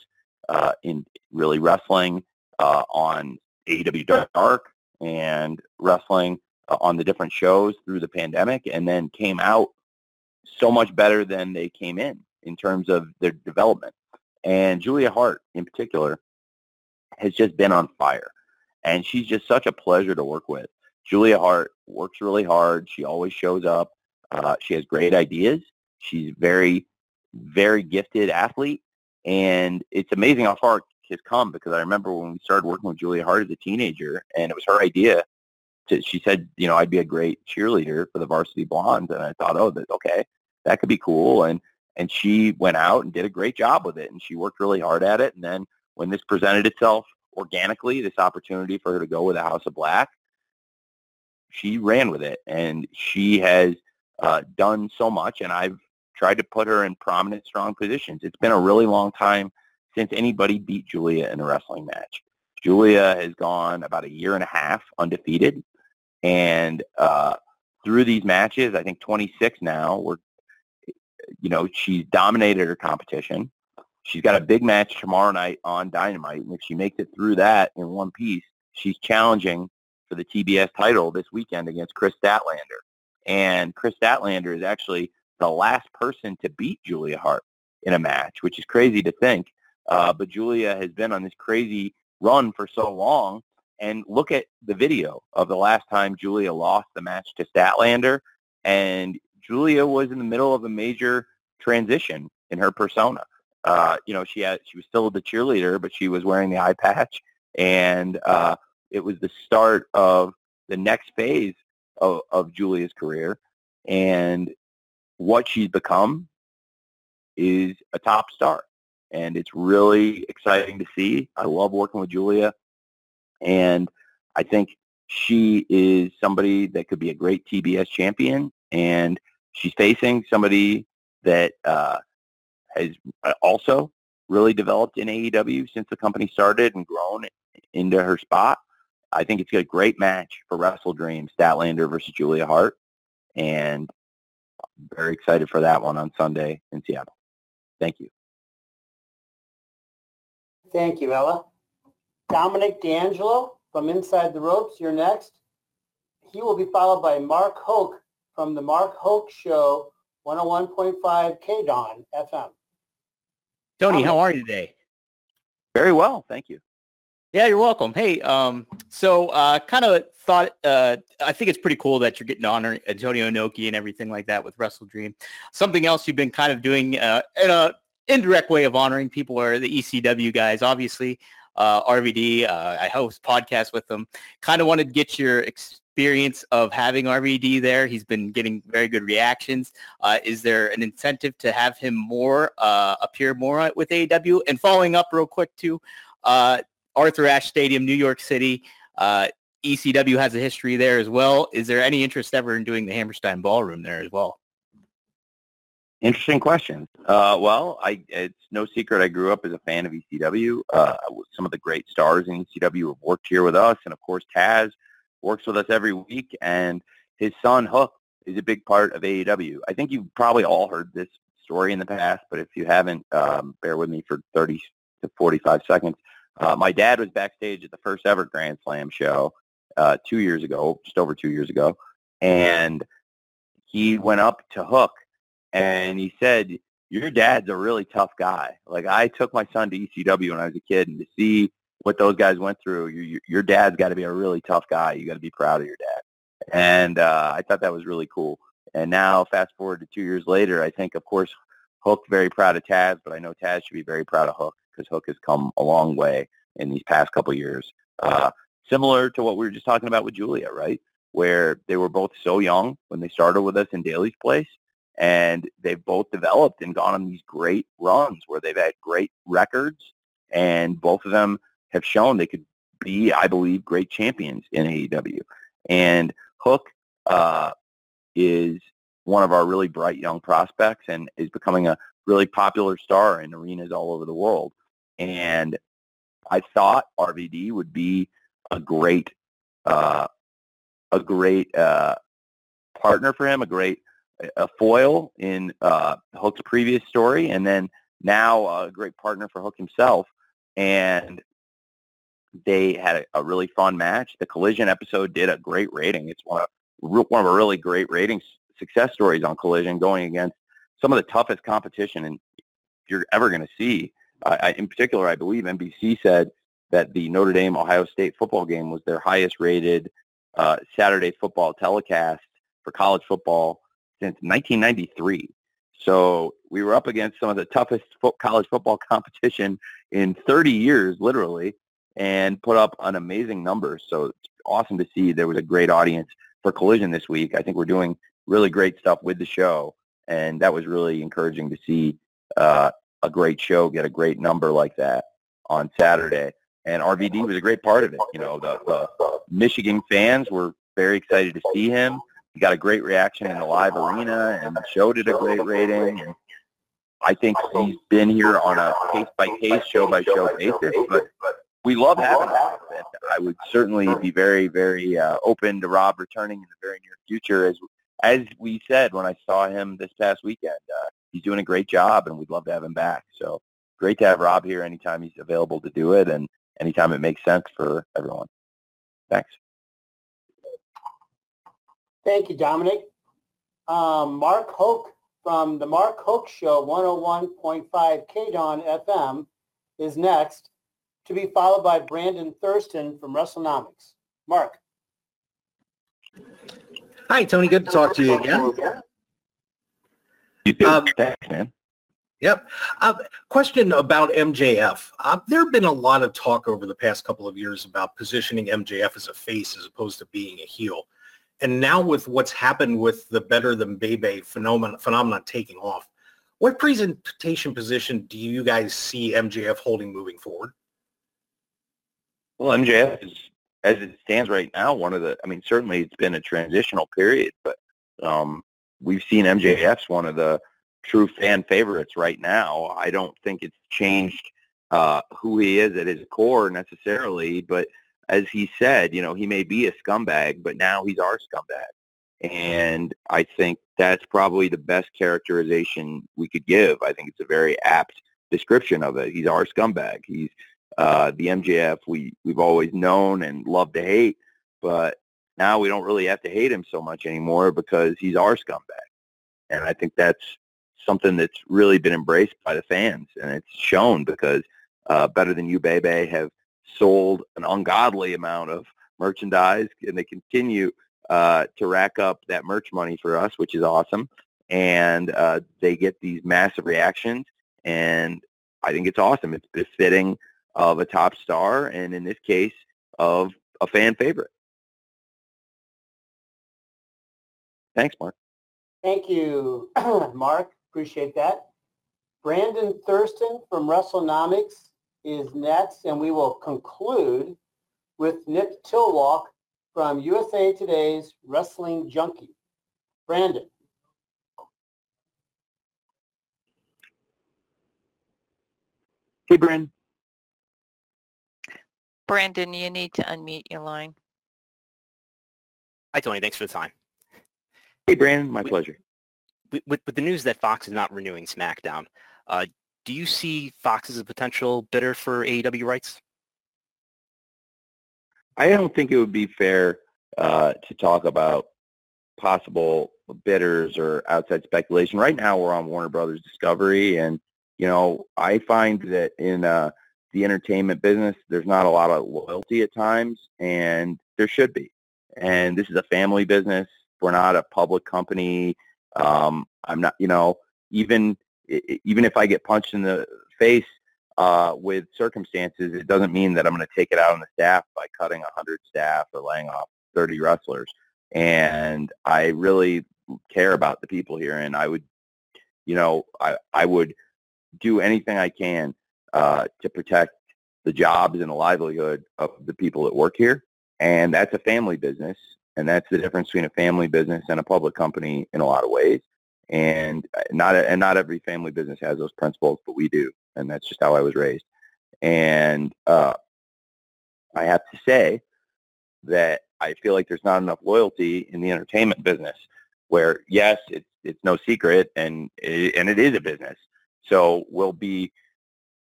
in really wrestling on AEW Dark and wrestling on the different shows through the pandemic, and then came out so much better than they came in terms of their development. And Julia Hart in particular has just been on fire, and she's just such a pleasure to work with. Julia Hart works really hard. She always shows up. She has great ideas. She's very, very gifted athlete, and it's amazing how far it has come, because I remember when we started working with Julia Hart as a teenager, and it was her idea. She said, you know, I'd be a great cheerleader for the Varsity Blondes, and I thought, oh, okay, that could be cool, and she went out and did a great job with it, and she worked really hard at it, and then when this presented itself organically, this opportunity for her to go with the House of Black, she ran with it, and she has done so much, and I've tried to put her in prominent, strong positions. It's been a really long time since anybody beat Julia in a wrestling match. Julia has gone about a year and a half undefeated, and through these matches, I think 26 now, she's dominated her competition. She's got a big match tomorrow night on Dynamite, and if she makes it through that in one piece, she's challenging for the TBS title this weekend against Chris Statlander. And Chris Statlander is actually the last person to beat Julia Hart in a match, which is crazy to think. But Julia has been on this crazy run for so long. And look at the video of the last time Julia lost the match to Statlander. And Julia was in the middle of a major transition in her persona. She was still the cheerleader, but she was wearing the eye patch. And it was the start of the next phase of Julia's career. And what she's become is a top star. And it's really exciting to see. I love working with Julia. And I think she is somebody that could be a great TBS champion. And she's facing somebody that has also really developed in AEW since the company started and grown into her spot. I think it's a great match for WrestleDream, Statlander versus Julia Hart. And I'm very excited for that one on Sunday in Seattle. Thank you. Thank you, Ella. Dominic D'Angelo from Inside the Ropes, you're next. He will be followed by Mark Hoke from The Mark Hoke Show, 101.5 KDON FM. Tony, how are you today? Very well, thank you. Yeah, you're welcome. Hey, I think it's pretty cool that you're getting to honor Antonio Inoki and everything like that with WrestleDream. Something else you've been kind of doing in an indirect way of honoring people are the ECW guys, obviously. RVD, I host podcasts with them. Kind of wanted to get your experience of having RVD there. He's been getting very good reactions. Is there an incentive to have him more, appear more with AEW? And following up real quick too, Arthur Ashe Stadium, New York City. ECW has a history there as well. Is there any interest ever in doing the Hammerstein Ballroom there as well? Interesting question. It's no secret I grew up as a fan of ECW. Some of the great stars in ECW have worked here with us. And, of course, Taz works with us every week. And his son, Hook, is a big part of AEW. I think you've probably all heard this story in the past, but if you haven't, bear with me for 30 to 45 seconds. My dad was backstage at the first ever Grand Slam show 2 years ago, just over 2 years ago, and he went up to Hook and he said, your dad's a really tough guy. Like, I took my son to ECW when I was a kid, and to see what those guys went through, your dad's got to be a really tough guy. You got to be proud of your dad. And I thought that was really cool. And now, fast forward to 2 years later, I think, of course, Hook very proud of Taz, but I know Taz should be very proud of Hook, because Hook has come a long way in these past couple of years. Similar to what we were just talking about with Julia, right, where they were both so young when they started with us in Daly's Place, and they've both developed and gone on these great runs where they've had great records, and both of them have shown they could be, I believe, great champions in AEW. And Hook is one of our really bright young prospects and is becoming a really popular star in arenas all over the world. And I thought RVD would be a great partner for him, a foil in Hook's previous story, and then now a great partner for Hook himself. And they had a really fun match. The Collision episode did a great rating. It's one of a really great rating success stories on Collision, going against some of the toughest competition you're ever going to see. In particular, I believe NBC said that the Notre Dame-Ohio State football game was their highest-rated Saturday football telecast for college football since 1993. So we were up against some of the toughest college football competition in 30 years, literally, and put up an amazing number. So it's awesome to see there was a great audience for Collision this week. I think we're doing really great stuff with the show, and that was really encouraging to see a great show get a great number like that on Saturday. And RVD was a great part of it. You know, the Michigan fans were very excited to see him. He got a great reaction in the live arena, and the show did a great rating. And I think he's been here on a case-by-case, show-by-show basis, but we love having him. And I would certainly be very, very open to Rob returning in the very near future. As we said when I saw him this past weekend, he's doing a great job, and we'd love to have him back. So great to have Rob here anytime he's available to do it and anytime it makes sense for everyone. Thanks. Thank you, Dominic. Mark Hoke from the Mark Hoke Show, 101.5 KDON FM, is next, to be followed by Brandon Thurston from WrestleNomics. Mark. Hi, Tony. Good to talk to you again. You too. Thanks, man. Yep. Question about MJF. There have been a lot of talk over the past couple of years about positioning MJF as a face as opposed to being a heel. And now with what's happened with the Better Than Bebe phenomenon taking off, what presentation position do you guys see MJF holding moving forward? Well, MJF is, as it stands right now, certainly it's been a transitional period, but we've seen MJF's one of the true fan favorites right now. I don't think it's changed who he is at his core necessarily, but as he said, you know, he may be a scumbag, but now he's our scumbag. And I think that's probably the best characterization we could give. I think it's a very apt description of it. He's our scumbag. He's the MJF we've always known and loved to hate, but now we don't really have to hate him so much anymore because he's our scumbag. And I think that's something that's really been embraced by the fans, and it's shown because Better Than You, Bebe have sold an ungodly amount of merchandise, and they continue to rack up that merch money for us, which is awesome. And they get these massive reactions, and I think it's awesome. It's befitting of a top star, and in this case, of a fan favorite. Thanks, Mark. Thank you, Mark. Appreciate that. Brandon Thurston from WrestleNomics is next, and we will conclude with Nick Tilwalk from USA Today's Wrestling Junkie. Brandon. Hey, Brandon. Brandon, you need to unmute your line. Hi, Tony. Thanks for the time. Hey, Brandon. My pleasure. With the news that Fox is not renewing SmackDown, do you see Fox as a potential bidder for AEW rights? I don't think it would be fair to talk about possible bidders or outside speculation. Right now, we're on Warner Brothers Discovery, and you know, I find that in the entertainment business, there's not a lot of loyalty at times, and there should be. And this is a family business. We're not a public company. I'm not, you know, even if I get punched in the face with circumstances, it doesn't mean that I'm going to take it out on the staff by cutting 100 staff or laying off 30 wrestlers. And I really care about the people here, and I would, you know, I would do anything I can to protect the jobs and the livelihood of the people that work here. And that's a family business. And that's the difference between a family business and a public company in a lot of ways. And not every family business has those principles, but we do. And that's just how I was raised. And I have to say that I feel like there's not enough loyalty in the entertainment business where, yes, it's no secret, and it is a business. So we'll be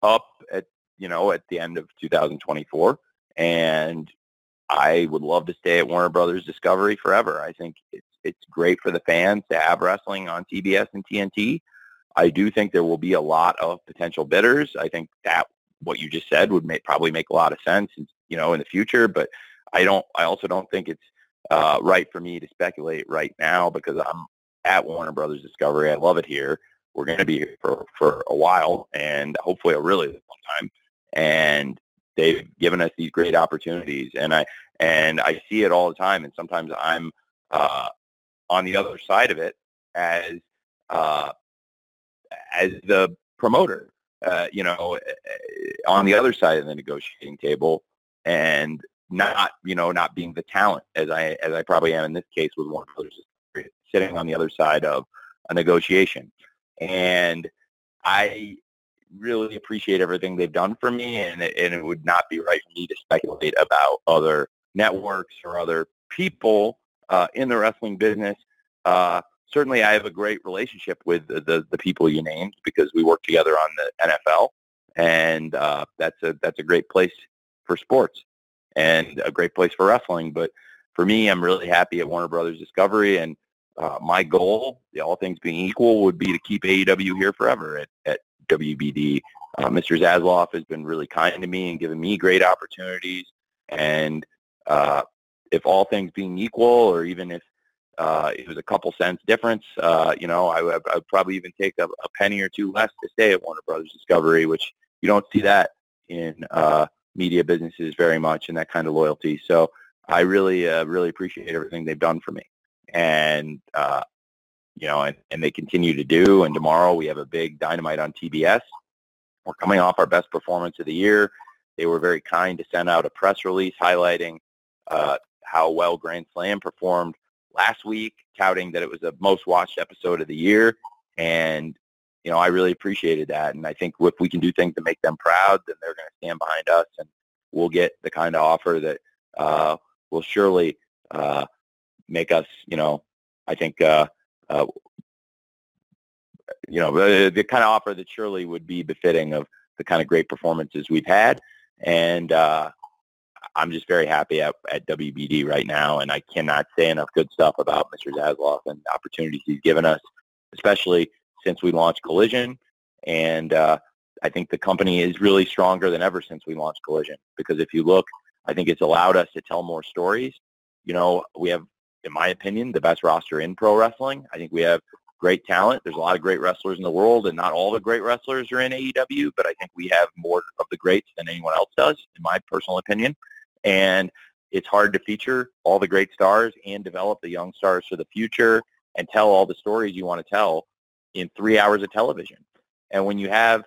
up at the end of 2024, and I would love to stay at Warner Brothers Discovery forever. I think it's great for the fans to have wrestling on TBS and TNT. I do think there will be a lot of potential bidders. I think that what you just said would probably make a lot of sense, in the future. But I also don't think it's right for me to speculate right now, because I'm at Warner Brothers Discovery. I love it here. We're going to be here for a while, and hopefully a really long time. And they've given us these great opportunities, and I see it all the time. And sometimes I'm on the other side of it as the promoter, on the other side of the negotiating table, and not being the talent as I probably am in this case with Warner Brothers, sitting on the other side of a negotiation. And I really appreciate everything they've done for me, and it would not be right for me to speculate about other networks or other people in the wrestling business. Certainly, I have a great relationship with the people you named, because we work together on the NFL, and that's a great place for sports and a great place for wrestling. But for me, I'm really happy at Warner Brothers Discovery, and my goal, all things being equal, would be to keep AEW here forever at WBD. Mr. Zasloff has been really kind to me and given me great opportunities. And if all things being equal, or even if it was a couple cents difference, I'd probably even take a penny or two less to stay at Warner Brothers Discovery, which you don't see that in media businesses very much, and that kind of loyalty. So I really appreciate everything they've done for me. And, and they continue to do. And tomorrow we have a big Dynamite on TBS. We're coming off our best performance of the year. They were very kind to send out a press release highlighting how well Grand Slam performed last week, touting that it was the most watched episode of the year. And, I really appreciated that. And I think if we can do things to make them proud, then they're going to stand behind us, and we'll get the kind of offer that will surely make us, I think, the kind of offer that surely would be befitting of the kind of great performances we've had. And I'm just very happy at WBD right now, and I cannot say enough good stuff about Mr. Zasloff and the opportunities he's given us, especially since we launched Collision. And I think the company is really stronger than ever since we launched Collision, because if you look, I think it's allowed us to tell more stories. We have, in my opinion, the best roster in pro wrestling. I think we have great talent. There's a lot of great wrestlers in the world, and not all the great wrestlers are in AEW, but I think we have more of the greats than anyone else does, in my personal opinion. And it's hard to feature all the great stars and develop the young stars for the future and tell all the stories you want to tell in 3 hours of television. And when you have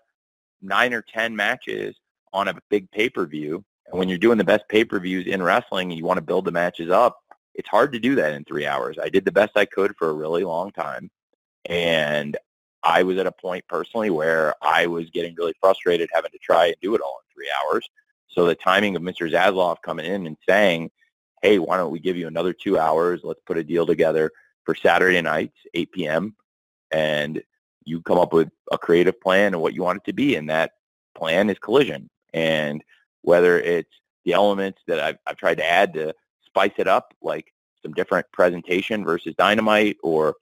9 or 10 matches on a big pay-per-view, and when you're doing the best pay-per-views in wrestling and you want to build the matches up, it's hard to do that in 3 hours. I did the best I could for a really long time, and I was at a point personally where I was getting really frustrated having to try and do it all in 3 hours. So the timing of Mr. Zasloff coming in and saying, hey, why don't we give you another 2 hours? Let's put a deal together. for Saturday nights, 8 p.m., and you come up with a creative plan of what you want it to be, and that plan is Collision. And whether it's the elements that I've tried to add to spice it up, like some different presentation versus Dynamite, or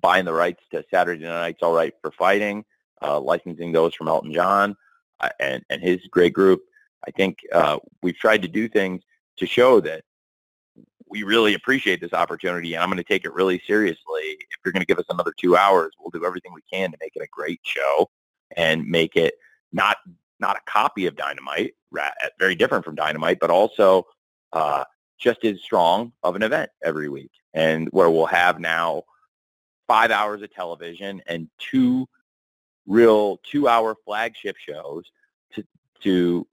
buying the rights to Saturday Night's All Right for Fighting, licensing those from Elton John and his great group, I think we've tried to do things to show that we really appreciate this opportunity, and I'm going to take it really seriously. If you're going to give us another 2 hours, we'll do everything we can to make it a great show and make it not a copy of Dynamite, very different from Dynamite, but also just as strong of an event every week, and where we'll have now 5 hours of television and two real 2-hour flagship shows to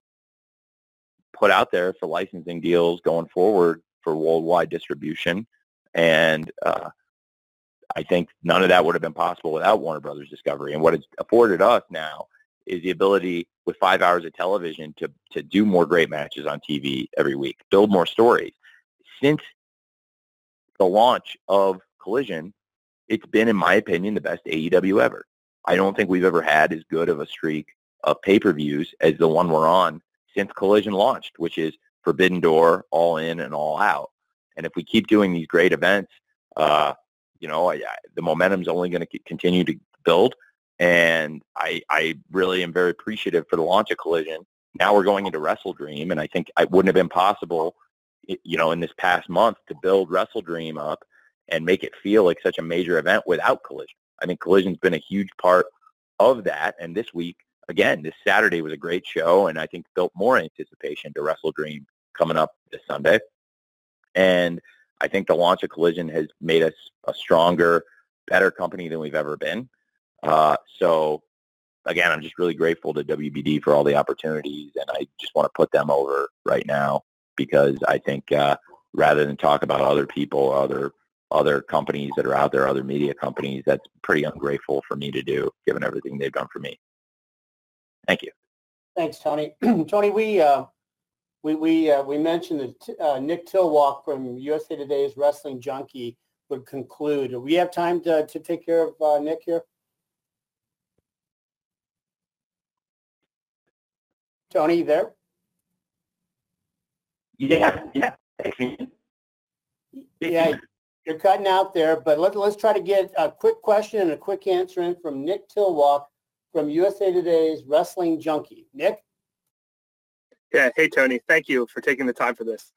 put out there for licensing deals going forward for worldwide distribution. And I think none of that would have been possible without Warner Brothers Discovery. And what it's afforded us now is the ability with 5 hours of television to do more great matches on TV every week, build more stories. Since the launch of Collision, it's been, in my opinion, the best AEW ever. I don't think we've ever had as good of a streak of pay-per-views as the one we're on since Collision launched, which is Forbidden Door, All In, and All Out. And if we keep doing these great events, the momentum's only going to continue to build. And I really am very appreciative for the launch of Collision. Now we're going into WrestleDream, and I think it wouldn't have been possible, in this past month to build WrestleDream up and make it feel like such a major event without Collision. I think Collision's been a huge part of that. And this week, again, this Saturday was a great show, and I think built more anticipation to WrestleDream coming up this Sunday. And I think the launch of Collision has made us a stronger, better company than we've ever been. So, again, I'm just really grateful to WBD for all the opportunities, and I just want to put them over right now, because I think rather than talk about other people or other companies that are out there, other media companies, that's pretty ungrateful for me to do, given everything they've done for me. Thank you. Thanks, Tony. Tony, we mentioned that Nick Tilwalk from USA Today's Wrestling Junkie would conclude. Do we have time to take care of Nick here? Tony, you there? Yeah. Yeah, you're cutting out there, but let's try to get a quick question and a quick answer in from Nick Tilwalk from USA Today's Wrestling Junkie. Nick? Yeah, hey, Tony. Thank you for taking the time for this.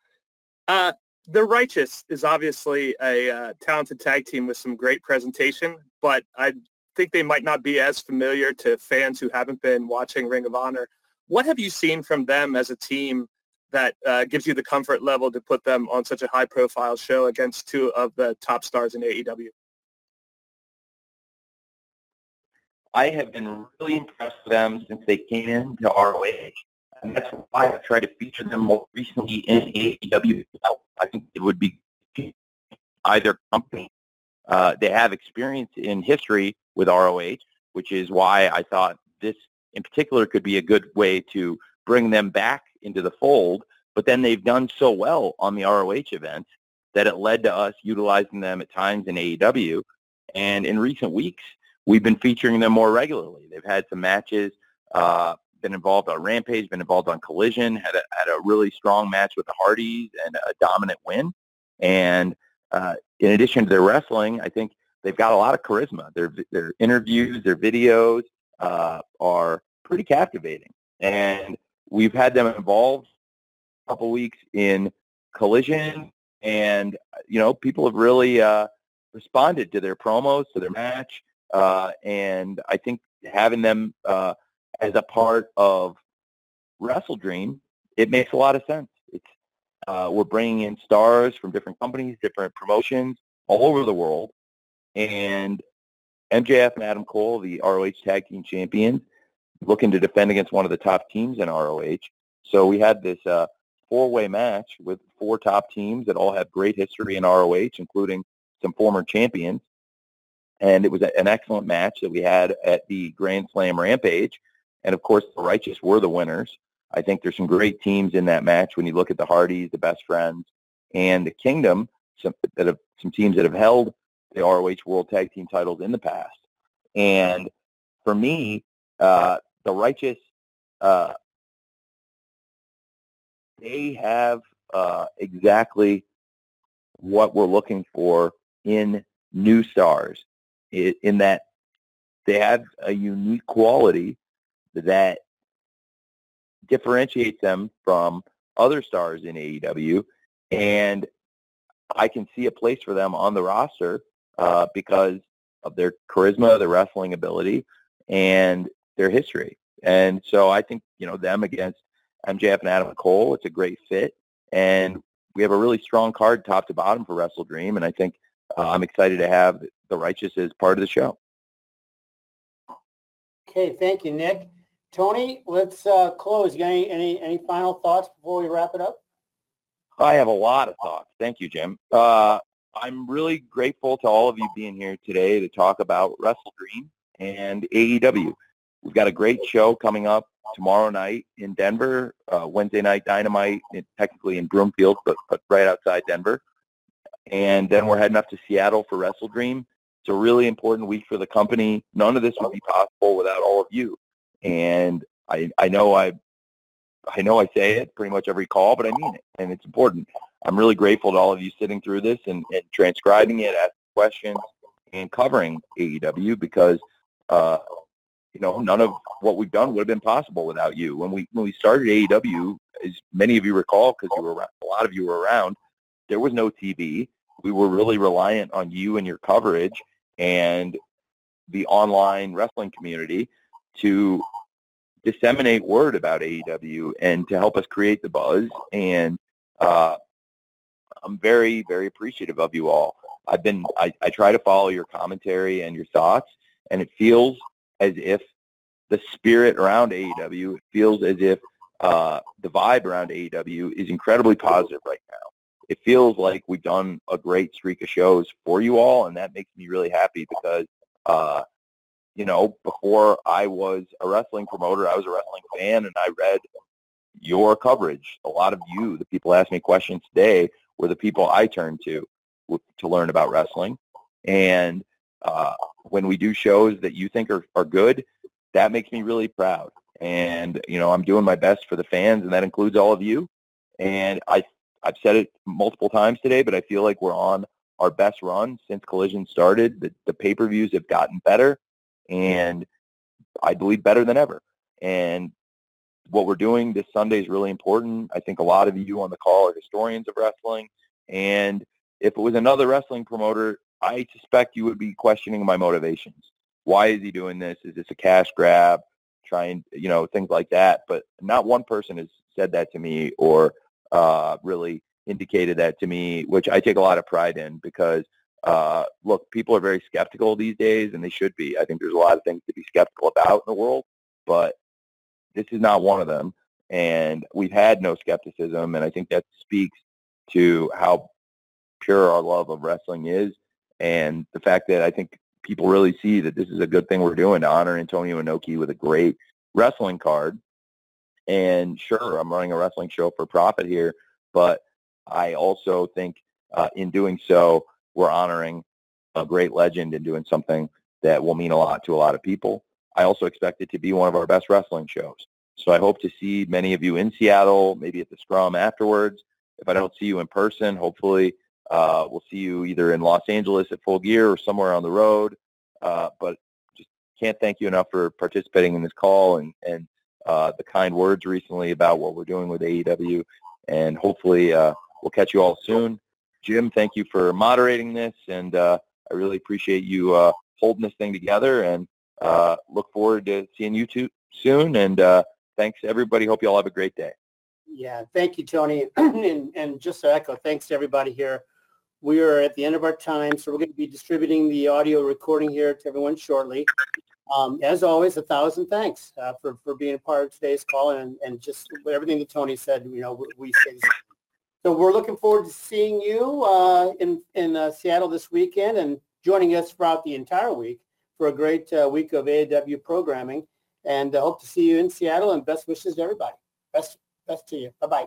The Righteous is obviously a talented tag team with some great presentation, but I think they might not be as familiar to fans who haven't been watching Ring of Honor. What have you seen from them as a team that gives you the comfort level to put them on such a high-profile show against two of the top stars in AEW? I have been really impressed with them since they came into ROH, and that's why I tried to feature them more recently in AEW. I think it would be either company. They have experience in history with ROH, which is why I thought this in particular could be a good way to bring them back into the fold, but then they've done so well on the ROH events that it led to us utilizing them at times in AEW, and in recent weeks, we've been featuring them more regularly. They've had some matches, been involved on Rampage, been involved on Collision, had a really strong match with the Hardys and a dominant win. And in addition to their wrestling, I think they've got a lot of charisma. Their interviews, their videos are pretty captivating. And we've had them involved a couple weeks in Collision, and people have really responded to their promos, to their match. And I think having them as a part of WrestleDream, it makes a lot of sense. It's we're bringing in stars from different companies, different promotions all over the world. And MJF and Adam Cole, the ROH Tag Team Champions, looking to defend against one of the top teams in ROH. So we had this four-way match with four top teams that all have great history in ROH, including some former champions. And it was an excellent match that we had at the Grand Slam Rampage. And, of course, the Righteous were the winners. I think there's some great teams in that match when you look at the Hardys, the Best Friends, and the Kingdom. some teams that have held the ROH World Tag Team titles in the past. And for me, the Righteous, they have exactly what we're looking for in new stars, in that they have a unique quality that differentiates them from other stars in AEW, and I can see a place for them on the roster because of their charisma, their wrestling ability, and their history. And so I think, you know, them against MJF and Adam Cole, it's a great fit, and we have a really strong card top to bottom for WrestleDream, and I think I'm excited to have the Righteous as part of the show. Okay, thank you, Nick. Tony, let's close. You got any final thoughts before we wrap it up? I have a lot of thoughts. Thank you, Jim. I'm really grateful to all of you being here today to talk about WrestleDream and AEW. We've got a great show coming up tomorrow night in Denver, Wednesday night Dynamite, technically in Broomfield, but right outside Denver. And then we're heading up to Seattle for WrestleDream. It's a really important week for the company. None of this would be possible without all of you. And I know I say it pretty much every call, but I mean it, and it's important. I'm really grateful to all of you sitting through this and transcribing it, asking questions, and covering AEW because, you know, none of what we've done would have been possible without you. When we started AEW, as many of you recall, because you were around, a lot of you were around, there was no TV. We were really reliant on you and your coverage and the online wrestling community to disseminate word about AEW and to help us create the buzz. And I'm very, very appreciative of you all. I try to follow your commentary and your thoughts, and it feels as if the spirit around AEW, it feels as if the vibe around AEW is incredibly positive right now. It feels like we've done a great streak of shows for you all, and that makes me really happy because, you know, before I was a wrestling promoter, I was a wrestling fan, and I read your coverage. A lot of you, the people ask me questions today, were the people I turned to learn about wrestling. And when we do shows that you think are good, that makes me really proud. And, you know, I'm doing my best for the fans, and that includes all of you. And I've said it multiple times today, but I feel like we're on our best run since Collision started. The pay-per-views have gotten better, and I believe better than ever. And what we're doing this Sunday is really important. I think a lot of you on the call are historians of wrestling. And if it was another wrestling promoter, I suspect you would be questioning my motivations. Why is he doing this? Is this a cash grab? Trying, you know, things like that. But not one person has said that to me or really indicated that to me, which I take a lot of pride in because look, people are very skeptical these days, and they should be. I think there's a lot of things to be skeptical about in the world, but this is not one of them. And we've had no skepticism, and I think that speaks to how pure our love of wrestling is and the fact that I think people really see that this is a good thing we're doing to honor Antonio Inoki with a great wrestling card. And sure, I'm running a wrestling show for profit here, but I also think in doing so, we're honoring a great legend and doing something that will mean a lot to a lot of people. I also expect it to be one of our best wrestling shows. So I hope to see many of you in Seattle, maybe at the Scrum afterwards. If I don't see you in person, hopefully we'll see you either in Los Angeles at Full Gear or somewhere on the road. But just can't thank you enough for participating in this call and the kind words recently about what we're doing with AEW. And hopefully we'll catch you all soon. Jim, thank you for moderating this, and I really appreciate you holding this thing together, and look forward to seeing you two soon, and thanks, everybody. Hope you all have a great day. Yeah, thank you, Tony, and just to echo, thanks to everybody here. We are at the end of our time, so we're going to be distributing the audio recording here to everyone shortly. As always, 1,000 thanks for being a part of today's call, and just everything that Tony said, you know, we say this. So we're looking forward to seeing you in Seattle this weekend and joining us throughout the entire week for a great week of AEW programming. And hope to see you in Seattle, and best wishes to everybody. Best to you. Bye-bye.